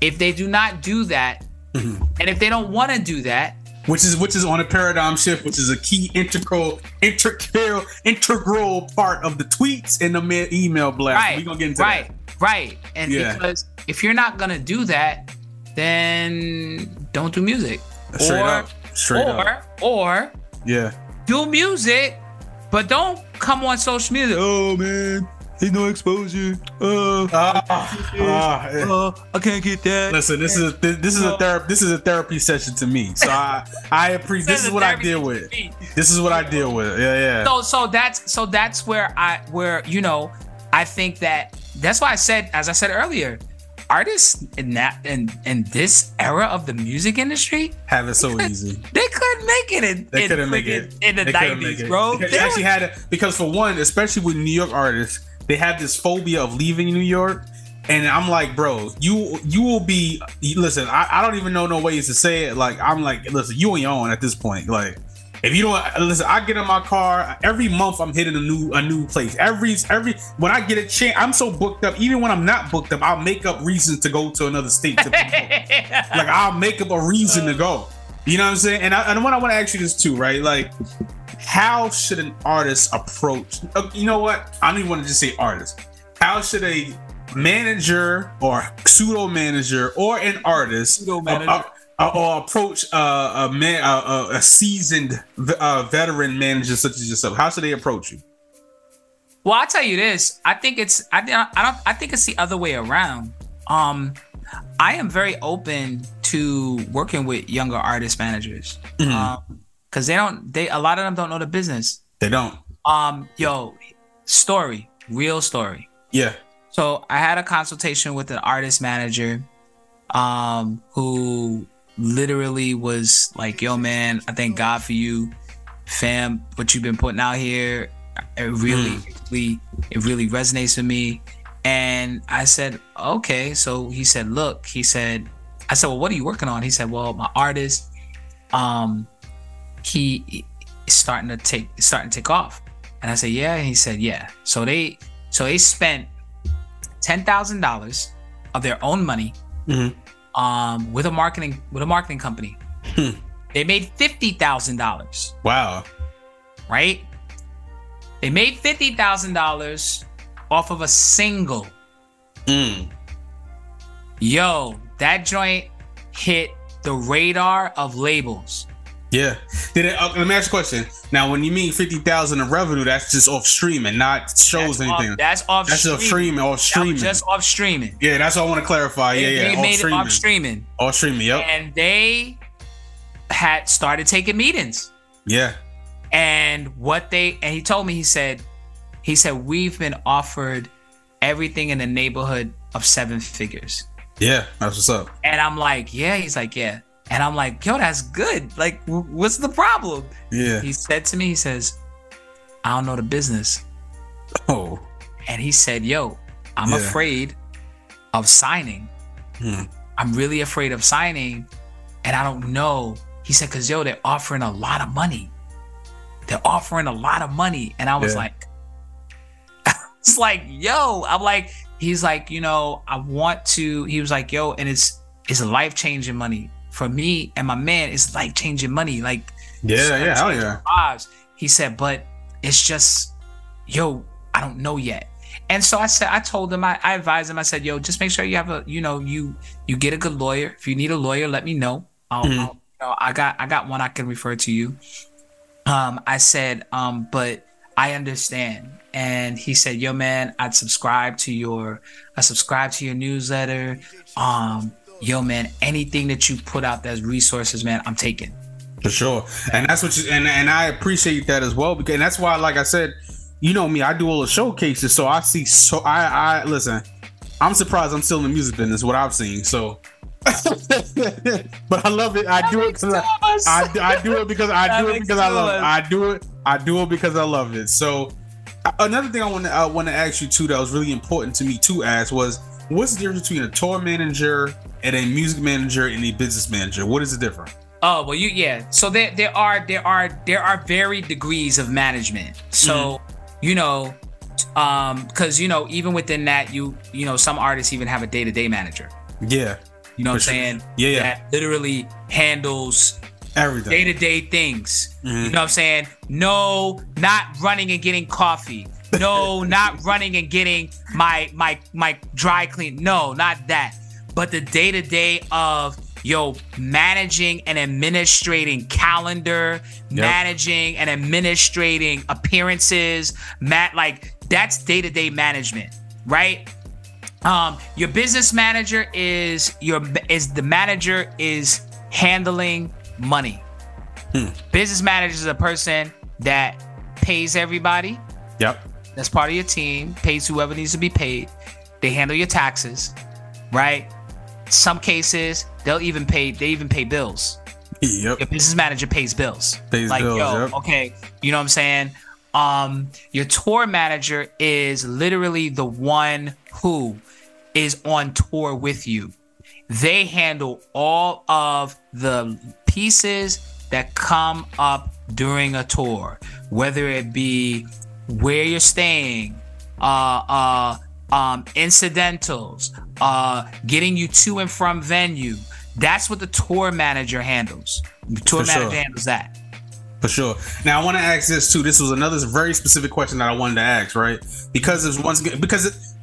If they do not do that, and if they don't want to do that, which is on a paradigm shift, which is a key integral part of the tweets and the email blast. Right, we're gonna get into that. Right. And because if you're not gonna do that, then don't do music. Straight up. Do music, but don't come on social media. Oh man, there's no exposure. I can't get that. Listen, this is a therapy session to me. So I appreciate. This is what I deal with. This is what I deal with. Yeah. So that's where you know, I think that's why I said, as I said earlier, artists in this era of the music industry have it so easy. They couldn't make it. In the 90s, bro. They actually had it because, for one, especially with New York artists, they have this phobia of leaving New York. And I'm like, bro, you will be, listen, I don't even know no ways to say it. Like, I'm like, listen, you on your own at this point. Like, if you don't, listen, I get in my car every month. I'm hitting a new place. Every when I get a chance, I'm so booked up. Even when I'm not booked up, I'll make up reasons to go to another state. Like, I'll make up a reason to go. You know what I'm saying? And what I want to ask you this too, right? Like, how should an artist approach? You know what? I don't even want to just say artist. How should a manager or pseudo manager or an artist approach a seasoned veteran manager such as yourself? How should they approach you? Well, I'll tell you this. I think it's the other way around. I am very open to working with younger artist managers. Mm-hmm. Cause a lot of them don't know the business. They don't. Real story. Yeah. So I had a consultation with an artist manager, who literally was like, "Yo, man, I thank God for you, fam. What you've been putting out here, it really resonates with me." And I said, "Okay." So he said, "Look," I said, "Well, what are you working on?" He said, "Well, my artist, he is starting to take off." And I said, "Yeah." And he said, "Yeah." So they spent $10,000 of their own money, with a marketing company. They made $50,000. Wow. Right? They made $50,000 off of a single. Yo, that joint hit the radar of labels. Yeah. Did it? Let me ask you a question. Now, when you mean 50,000 of revenue, that's just off streaming, not shows anything. That's off streaming. Just off streaming. Yeah, that's what I want to clarify. They made it off streaming. Off streaming. Yep. And they had started taking meetings. Yeah. And he told me, he said we've been offered everything in the neighborhood of seven figures. Yeah, that's what's up. And I'm like, yeah. He's like, yeah. And I'm like, yo, that's good. Like, what's the problem? Yeah. He said to me, he says, I don't know the business. Oh. And he said, yo, I'm afraid of signing. I'm really afraid of signing. And I don't know. He said, because, yo, they're offering a lot of money. And I was like, it's like, yo, I'm like, he's like, you know, I want to, he was like, yo, and it's a life-changing money. For me and my man, it's life-changing money. Like, lives. He said, but it's just, yo, I don't know yet. And so I advised him. I said, yo, just make sure you have you get a good lawyer. If you need a lawyer, let me know. I got one I can refer to you. I said, but I understand. And he said, yo, man, I subscribe to your newsletter. Yo, man, anything that you put out that's resources, man, I'm taking. For sure. And that's what you, and I appreciate that as well, because that's why, like I said, you know me, I do all the showcases. So I see, listen, I'm surprised I'm still in the music business, what I've seen. So, but I love it. I do it because I love it. So another thing I want to ask you too, that was really important to me to ask was, what's the difference between a tour manager and a music manager and a business manager? What is the difference? Oh, well, So there are varied degrees of management. So, you know, because, you know, even within that, you know, some artists even have a day-to-day manager. Yeah. You know what I'm saying? Yeah. That literally handles everything. Day-to-day things. You know what I'm saying? No, not running and getting coffee. No, not running and getting my dry clean. No, not that. But the day-to-day of, yo, managing and administrating calendar, managing and administrating appearances, like that's day-to-day management, right? Your business manager is handling money. Business manager is a person that pays everybody. Yep. That's part of your team, pays whoever needs to be paid. They handle your taxes, right? Some cases, they even pay bills. Yep. Your business manager pays bills. Okay, you know what I'm saying? Your tour manager is literally the one who is on tour with you. They handle all of the pieces that come up during a tour, whether it be where you're staying, incidentals, getting you to and from venue. That's what the tour manager handles. The tour manager handles that. For sure. Now I want to ask this too. This was another very specific question that I wanted to ask, right? Because it's once again,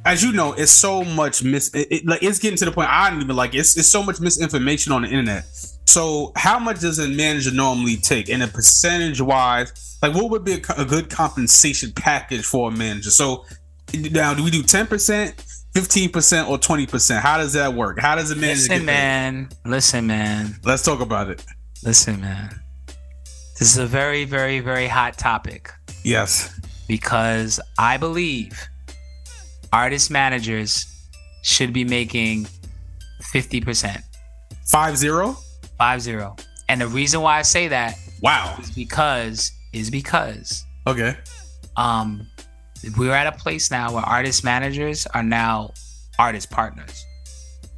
as you know, it's so much it's getting to the point I don't even like. It's so much misinformation on the internet. So how much does a manager normally take, and a percentage wise, like what would be a good compensation package for a manager? So now, do we do 10%, 15%, or 20%? How does that work? How does a manager get paid? Listen, man. Let's talk about it. Listen, man. This is a very, very, very hot topic. Yes. Because I believe artist managers should be making 50%. 50? 50. And the reason why I say that is because okay. We're at a place now where artist managers are now artist partners.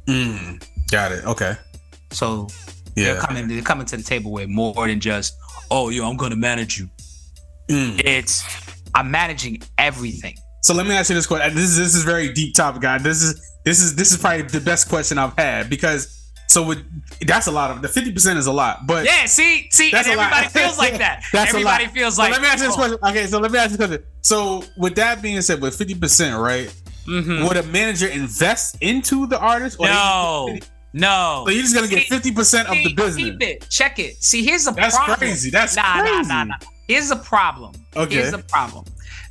Got it. Okay. So they're coming to the table with more than just, oh, yo, I'm going to manage you. It's, I'm managing everything. So let me ask you this question. This is a very deep topic, guy. This is probably the best question I've had, because So that's a lot of the 50% is a lot, but yeah, see, and everybody feels like that. Everybody feels like. Let me ask you this question. Okay, so let me ask you this question. So with that being said, with 50%, right? Mm-hmm. Would a manager invest into the artist? Or no. So you're just gonna get 50% of the business. Keep it. Check it. See, here's the problem. That's crazy. Nah. Here's the problem. Okay. Here's the problem.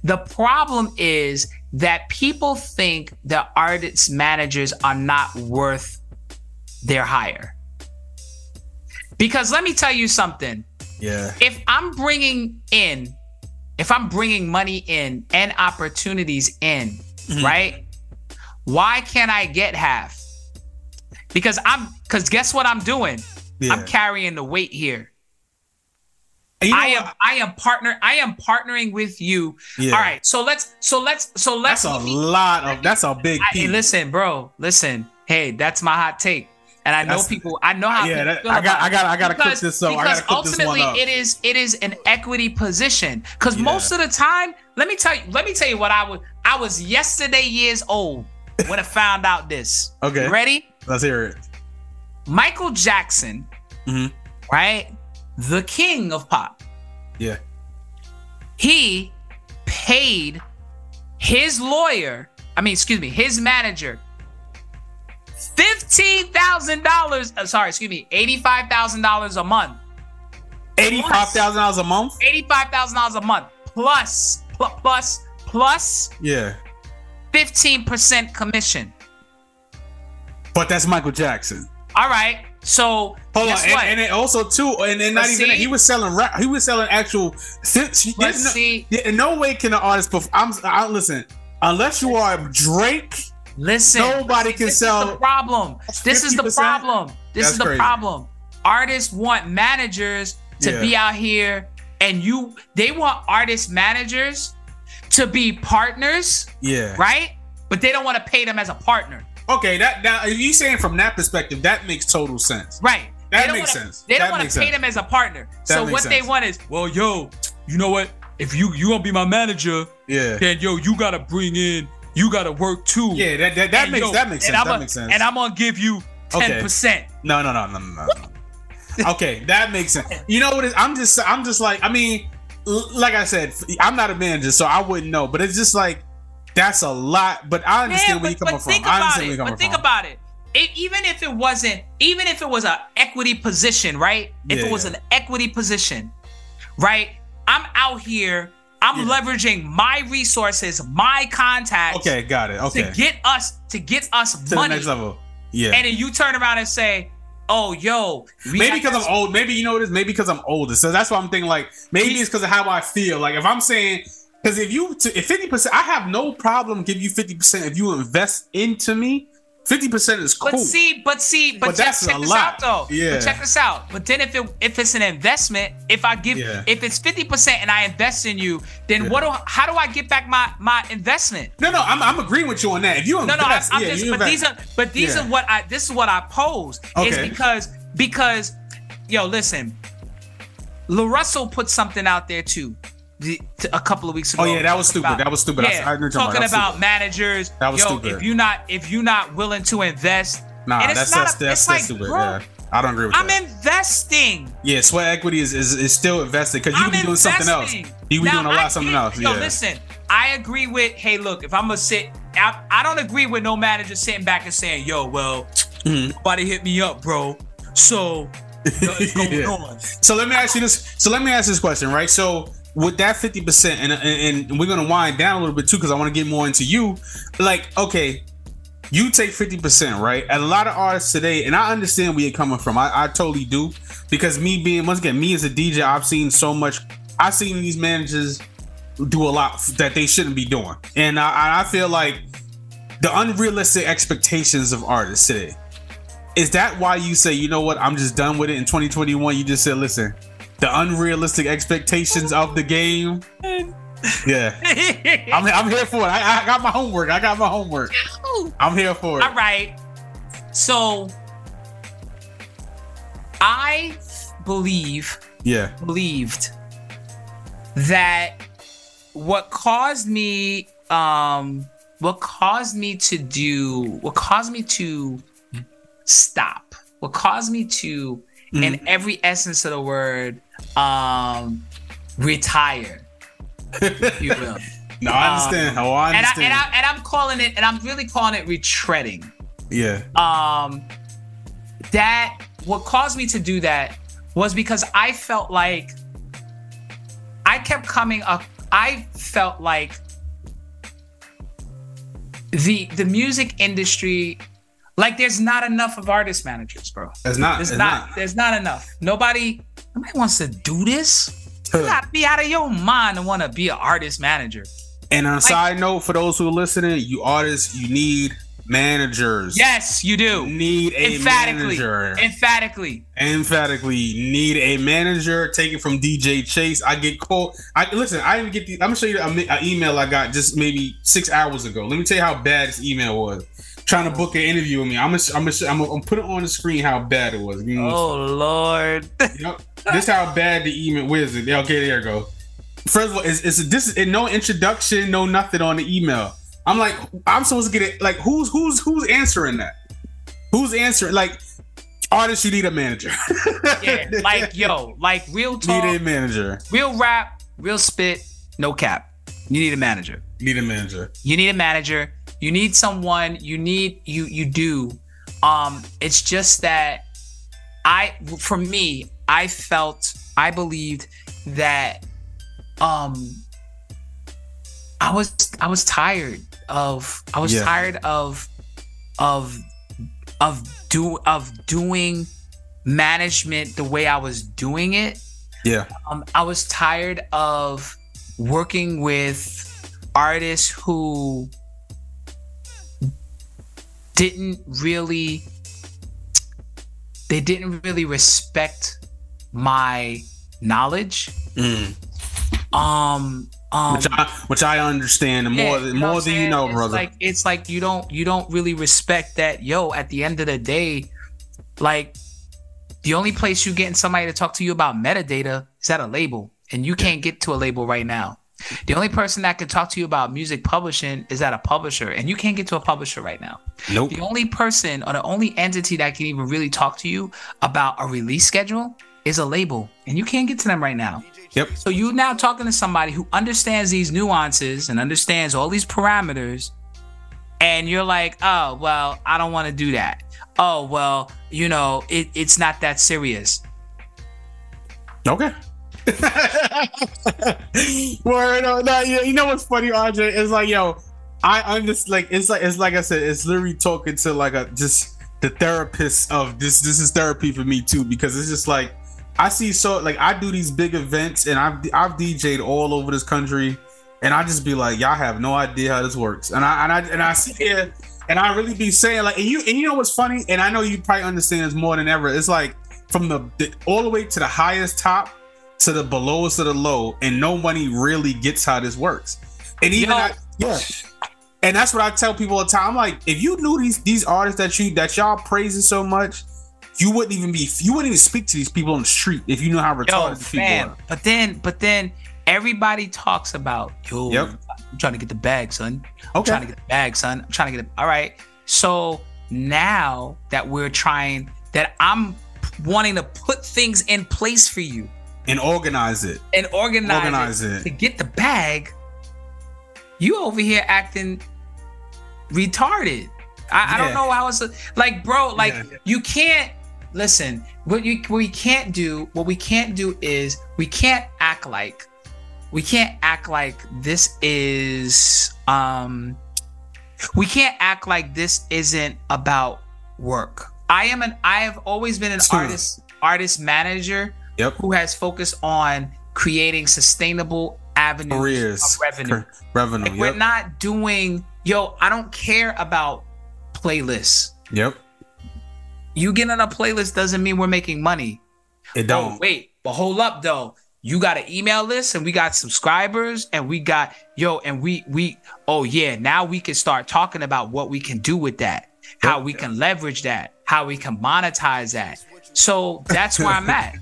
The problem is that people think the artists' managers are not worth their hire. Because let me tell you something. Yeah. If I'm bringing money in and opportunities in, mm-hmm. right? Why can't I get half? Because guess what I'm doing? Yeah. I'm carrying the weight here. You know, I am partnering with you. Yeah. All right. So let's That's a big piece. Listen, bro. Hey, that's my hot take. And I know how people feel about it. I gotta cook this up. Because ultimately it is an equity position. Because most of the time, let me tell you what I was yesterday years old when I found out this. Okay. You ready? Let's hear it. Michael Jackson, mm-hmm. right? The king of pop. Yeah. He paid his manager $85,000 a month. $85,000 a month? $85,000 a month. Plus. Yeah. 15% commission. But that's Michael Jackson. All right. So and he was selling rap. He was selling actual. No way can an artist perform. Listen, unless you are Drake. Listen, nobody can sell. This is the problem. This is the problem. Artists want managers to be out here, and they want artist managers to be partners. Yeah. Right? But they don't want to pay them as a partner. Okay, that now you saying from that perspective, that makes total sense. Right. That makes sense. They don't want to pay them as a partner. So what they want is, well, yo, you know what? If you gonna be my manager, then yo, you gotta bring in, you gotta work too. Yeah, that makes sense. That makes sense. And I'm gonna give you 10%. No. Okay, that makes sense. You know what? I'm just like, I mean, like I said, I'm not a manager, so I wouldn't know. But it's just like. That's a lot, but I understand where you're coming from. Think about it. Even if it was an equity position, right? If it was an equity position, right? I'm out here. I'm leveraging my resources, my contacts. Okay, got it. Okay, to get us to money. The next level. Yeah. And then you turn around and say, "Oh, yo." I'm old. Maybe you know this. Maybe because I'm older. So that's why I'm thinking like maybe it's because of how I feel. Like if I'm saying. Because if 50%, I have no problem giving you 50% if you invest into me. 50% is cool. But check this out though. Yeah. But check this out. But then if it's an investment, if it's 50% and I invest in you, then how do I get back my investment? No, I'm agreeing with you on that. If you invest, this is what I pose. Okay. It's because yo, listen, LaRussell put something out there too. A couple of weeks ago. Oh yeah, that was stupid. Yeah, I talking about stupid. Managers. That was stupid. If you're not willing to invest, that's stupid. Bro, yeah. I don't agree with that. I'm investing. Yeah, sweat equity is still invested because you could be doing something else. You be doing something else. Yeah. No, listen, I agree with. Hey, look, if I'm gonna sit, I don't agree with no manager sitting back and saying, "Yo, well, nobody hit me up, bro." So, what's going on? So let me ask you this. So let me ask this question, right? So. With that 50%, and we're gonna wind down a little bit too, because I want to get more into you. Like, okay, you take 50%, right? And a lot of artists today, and I understand where you're coming from. I totally do, because me as a DJ, I've seen so much. I've seen these managers do a lot that they shouldn't be doing, and I feel like the unrealistic expectations of artists today. Is that why you say, you know what, I'm just done with it in 2021? You just said, listen. The unrealistic expectations of the game. Yeah. I'm here for it. I got my homework. I'm here for it. All right. So I believed that what caused me to stop what caused me to, in every essence of the word, retire, if you will. No, I understand. I'm calling it, and I'm really calling it retreading. Yeah. That, what caused me to do that was because I felt like the music industry, like, there's not enough of artist managers, bro. There's not enough. Nobody wants to do this. You gotta be out of your mind and want to be an artist manager. And on a side note, for those who are listening, you artists, you need managers. Yes, you do. You need a manager. Emphatically, you need a manager. Take it from DJ Chase. I get called. I'm gonna show you an email I got just maybe 6 hours ago. Let me tell you how bad this email was. Trying to book an interview with me. I'm gonna put it on the screen how bad it was. Oh Lord. Yep. This how bad the email. Where is it? Okay, there you go. First of all, this is no introduction, no nothing on the email. I'm like, I'm supposed to get it. Like, who's answering that? Who's answering? Like, artists, you need a manager. Yeah, real talk. Need a manager. Real rap, real spit, no cap. You need a manager. You need someone. You do. It's just that I believed that I was tired of doing management the way I was doing it. Yeah. I was tired of working with artists who didn't really respect my knowledge. Which I understand. The more, you know, brother. It's like you don't really respect that. Yo, at the end of the day, like, the only place you getting somebody to talk to you about metadata is at a label, and you can't get to a label right now. The only person that can talk to you about music publishing is at a publisher, and you can't get to a publisher right now. Nope. The only person or the only entity that can even really talk to you about a release schedule is a label, and you can't get to them right now. Yep. So you're now talking to somebody who understands these nuances and understands all these parameters, and you're like, oh, well, I don't want to do that. Oh, well, you know, it's not that serious. Okay. Well, no, you know what's funny, Andre? It's like, yo, I'm just like, it's like I said, it's literally talking to like the therapist of this. This is therapy for me too, because it's just like, I see, so like, I do these big events, and I've DJ'd all over this country, and I just be like, y'all have no idea how this works, and I sit here and I really be saying like, and you know what's funny, and I know you probably understand this more than ever. It's like from the all the way to the highest top to the belowest of the low, and nobody really gets how this works. And even and that's what I tell people all the time. I'm like, if you knew these artists that y'all praising so much, you wouldn't even speak to these people on the street if you know how retarded these people are. But then everybody talks about, yo, I'm trying to get the bag, son. All right. So now that I'm wanting to put things in place for you. And organize it to get the bag. You over here acting retarded. I don't know how it's like, bro. Like, you can't listen. What we can't do is we can't act like this is we can't act like this isn't about work. I have always been an artist manager. Yep. Who has focused on creating sustainable avenues of revenue. Like, we're not doing, I don't care about playlists. Yep. You get on a playlist doesn't mean we're making money. It don't. Oh, wait, but hold up though. You got an email list, and we got subscribers, and we got, now we can start talking about what we can do with that, how we can leverage that, how we can monetize that. So that's where I'm at.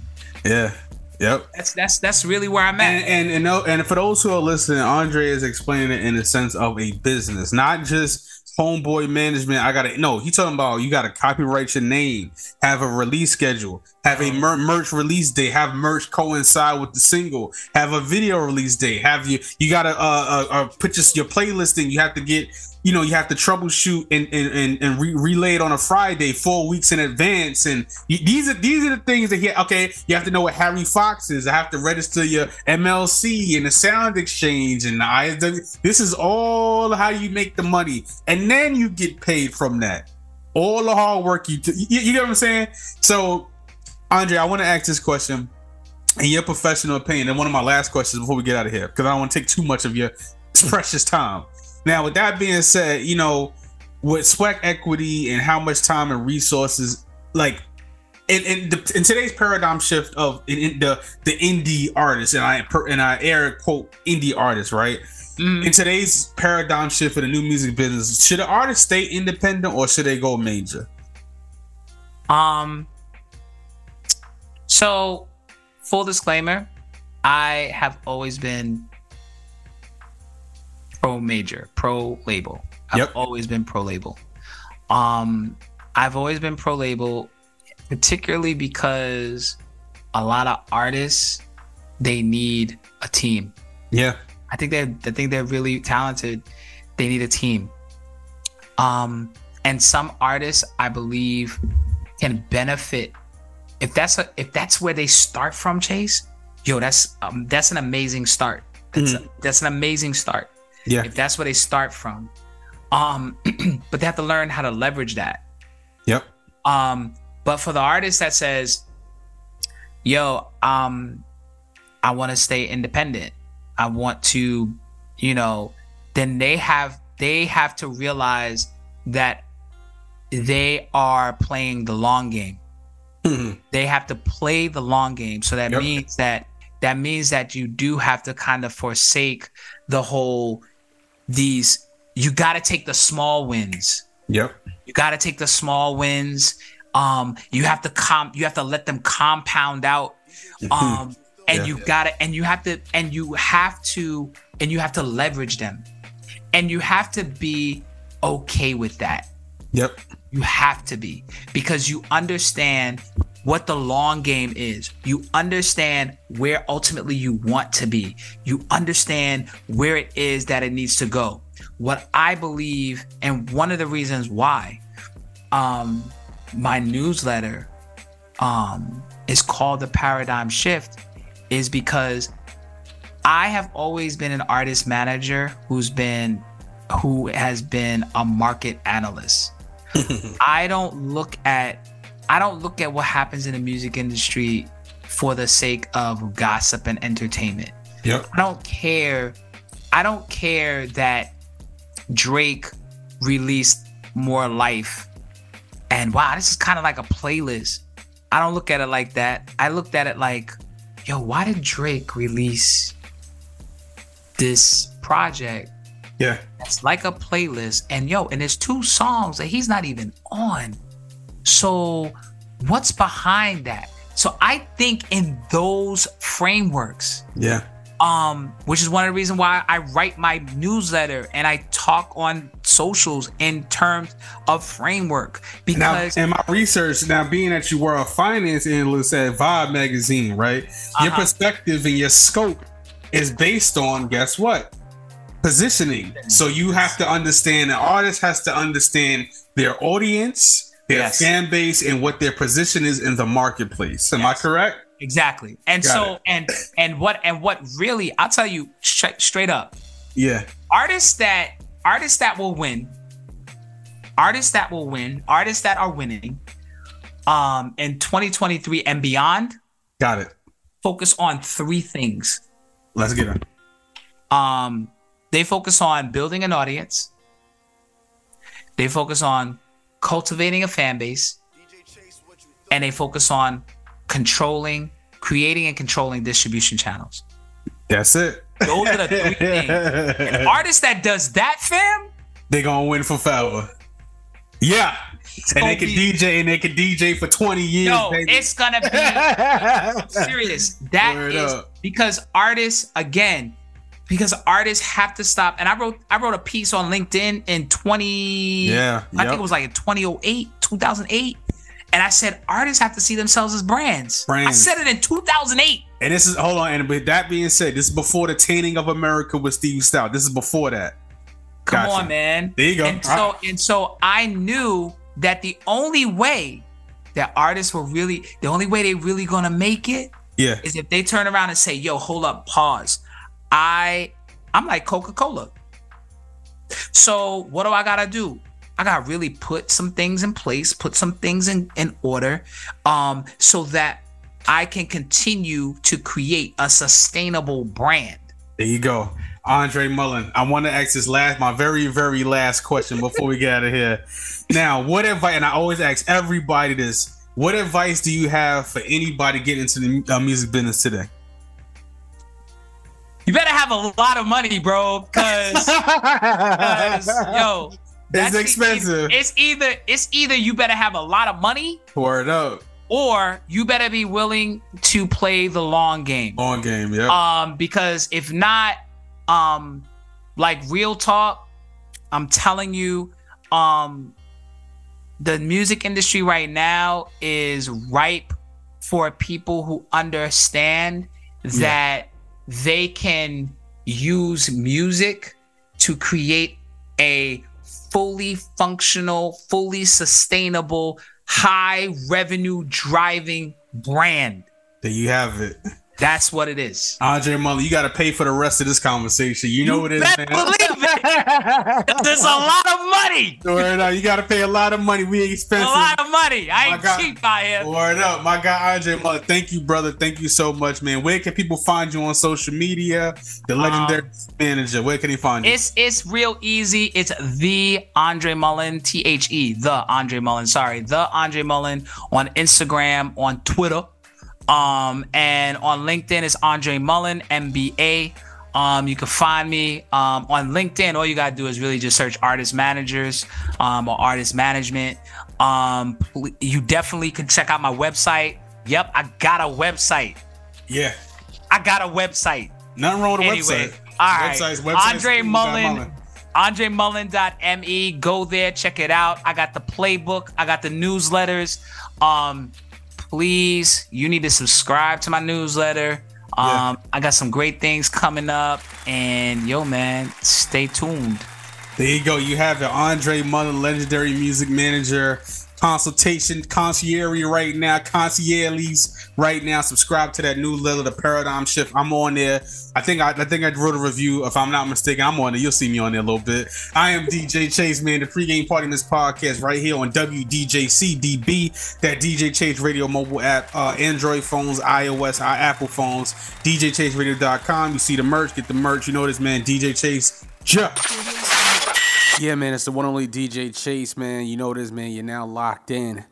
Yeah. Yep. That's really where I'm at. And for those who are listening, Andre is explaining it in the sense of a business, not just Homeboy management, I gotta no. He talking about you gotta copyright your name, have a release schedule, have a merch release day, have merch coincide with the single, have a video release day, have you gotta put your playlist in. You have to get you have to troubleshoot and relay it on a Friday 4 weeks in advance. And these are the things that you have to know what Harry Fox is. I have to register your MLC and the Sound Exchange and the ISW. This is all how you make the money. And then you get paid from that. All the hard work you do. You get what I'm saying? So, Andre, I want to ask this question in your professional opinion. And one of my last questions before we get out of here, because I don't want to take too much of your precious time. Now, with that being said, with sweat equity and how much time and resources, like in today's paradigm shift of the indie artists, and I air quote indie artists, right? In today's paradigm shift for the new music business, should an artist stay independent or should they go major? So, full disclaimer, I have always been pro-major, pro-label. I've always been pro-label. I've always been pro-label, particularly because a lot of artists, they need a team. Yeah. I think they're really talented. They need a team. And some artists, I believe, can benefit if that's where they start from. Chase, that's an amazing start. That's an amazing start. Yeah. If that's where they start from, but they have to learn how to leverage that. Yep. But for the artist that says, I want to stay independent. I want to, then they have to realize that they are playing the long game. Mm-hmm. They have to play the long game. So that means that you do have to kind of forsake the whole you got to take the small wins. Yep. You got to take the small wins. You have to let them compound out. And you have to leverage them, and you have to be okay with that. Yep. You have to be, because you understand what the long game is. You understand where ultimately you want to be. You understand where it is that it needs to go. What I believe, and one of the reasons why, my newsletter, is called The Paradigm Shift, is because I have always been an artist manager who has been a market analyst. I don't look at what happens in the music industry for the sake of gossip and entertainment. Yep. I don't care that Drake released More Life and wow, this is kind of like a playlist. I don't look at it like that. I looked at it like, why did Drake release this project? Yeah. It's like a playlist. And and there's two songs that he's not even on. So what's behind that? So I think in those frameworks. Yeah. Which is one of the reasons why I write my newsletter and I talk on socials in terms of framework. Because now, in my research, being that you were a finance analyst at Vibe magazine, right? Your perspective and your scope is based on, guess what? Positioning. So you have to understand, an artist has to understand their audience, their fan base, and what their position is in the marketplace. Am I correct? Exactly. And what really, I'll tell you straight up. Yeah. Artists that are winning in 2023 and beyond. Got it. Focus on three things. Let's get it. They focus on building an audience. They focus on cultivating a fan base. And they focus on creating and controlling distribution channels. That's it. Those are the three things. An artist that does that, fam, they gonna win for forever. Yeah. And they can DJ for 20 years. Baby. It's gonna be serious. That Word is up. Because artists, again, because artists have to stop. And I wrote a piece on LinkedIn in I think it was like in 2008. And I said, artists have to see themselves as brands. I said it in 2008. And this is, hold on. And with that being said, this is before the Tainting of America with Steve Stout. This is before that. Gotcha. Come on, man. There you go. And so I knew that the only way that artists were really, the only way they really going to make it is if they turn around and say, yo, hold up, pause. I'm like Coca-Cola. So what do I got to do? I got to really put some things in place, put some things in order so that I can continue to create a sustainable brand. There you go. Andre Mullen, I want to ask this my very, very last question before we get out of here. Now, what advice, and I always ask everybody this, what advice do you have for anybody getting into the music business today? You better have a lot of money, bro, because, yo, that's expensive. It's either you better have a lot of money. Word up. Or you better be willing to play the long game. Long game, yeah. Because if not, like real talk, I'm telling you, the music industry right now is ripe for people who understand that they can use music to create a fully functional, fully sustainable, high revenue driving brand. There you have it. That's what it is. Andre Mullen, you got to pay for the rest of this conversation. You know what it is, man. Believe it. There's a lot of money. Word up. You got to pay a lot of money. We expensive. A lot of money. I ain't cheap out here. Word up. My guy, Andre Mullen. Thank you, brother. Thank you so much, man. Where can people find you on social media? The legendary manager. Where can he find you? It's real easy. It's The Andre Mullen, THE, The Andre Mullen. Sorry. The Andre Mullen on Instagram, on Twitter. And on LinkedIn, it's Andre Mullen, MBA. You can find me on LinkedIn. All you got to do is really just search artist managers or artist management. You definitely can check out my website. Yep, I got a website. Yeah. I got a website. Nothing wrong with the website. All right. Websites, Andre Mullen. AndreMullen.me. Go there. Check it out. I got the playbook. I got the newsletters. Please, you need to subscribe to my newsletter. I got some great things coming up. And yo, man, stay tuned. There you go. You have the Andre Mullen, legendary music manager, concierge right now. Subscribe to that newsletter, the Paradigm Shift. I'm on there. I think I wrote a review. If I'm not mistaken, I'm on there. You'll see me on there a little bit. I am DJ Chase, man. The Pre-Game Party Mix Podcast right here on WDJC-DB, that DJ Chase Radio mobile app, Android phones, iOS, our Apple phones, DJChaseRadio.com. You see the merch, get the merch. You know this, man. DJ Chase. Yeah, man, it's the one and only DJ Chase, man. You know this, man. You're now locked in.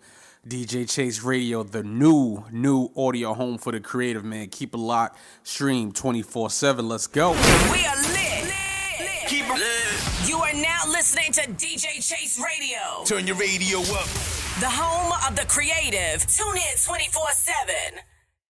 DJ Chase Radio, the new audio home for the creative, man. Keep it locked. Stream 24/7. Let's go. We are lit. Keep it lit. You are now listening to DJ Chase Radio. Turn your radio up. The home of the creative. Tune in 24/7.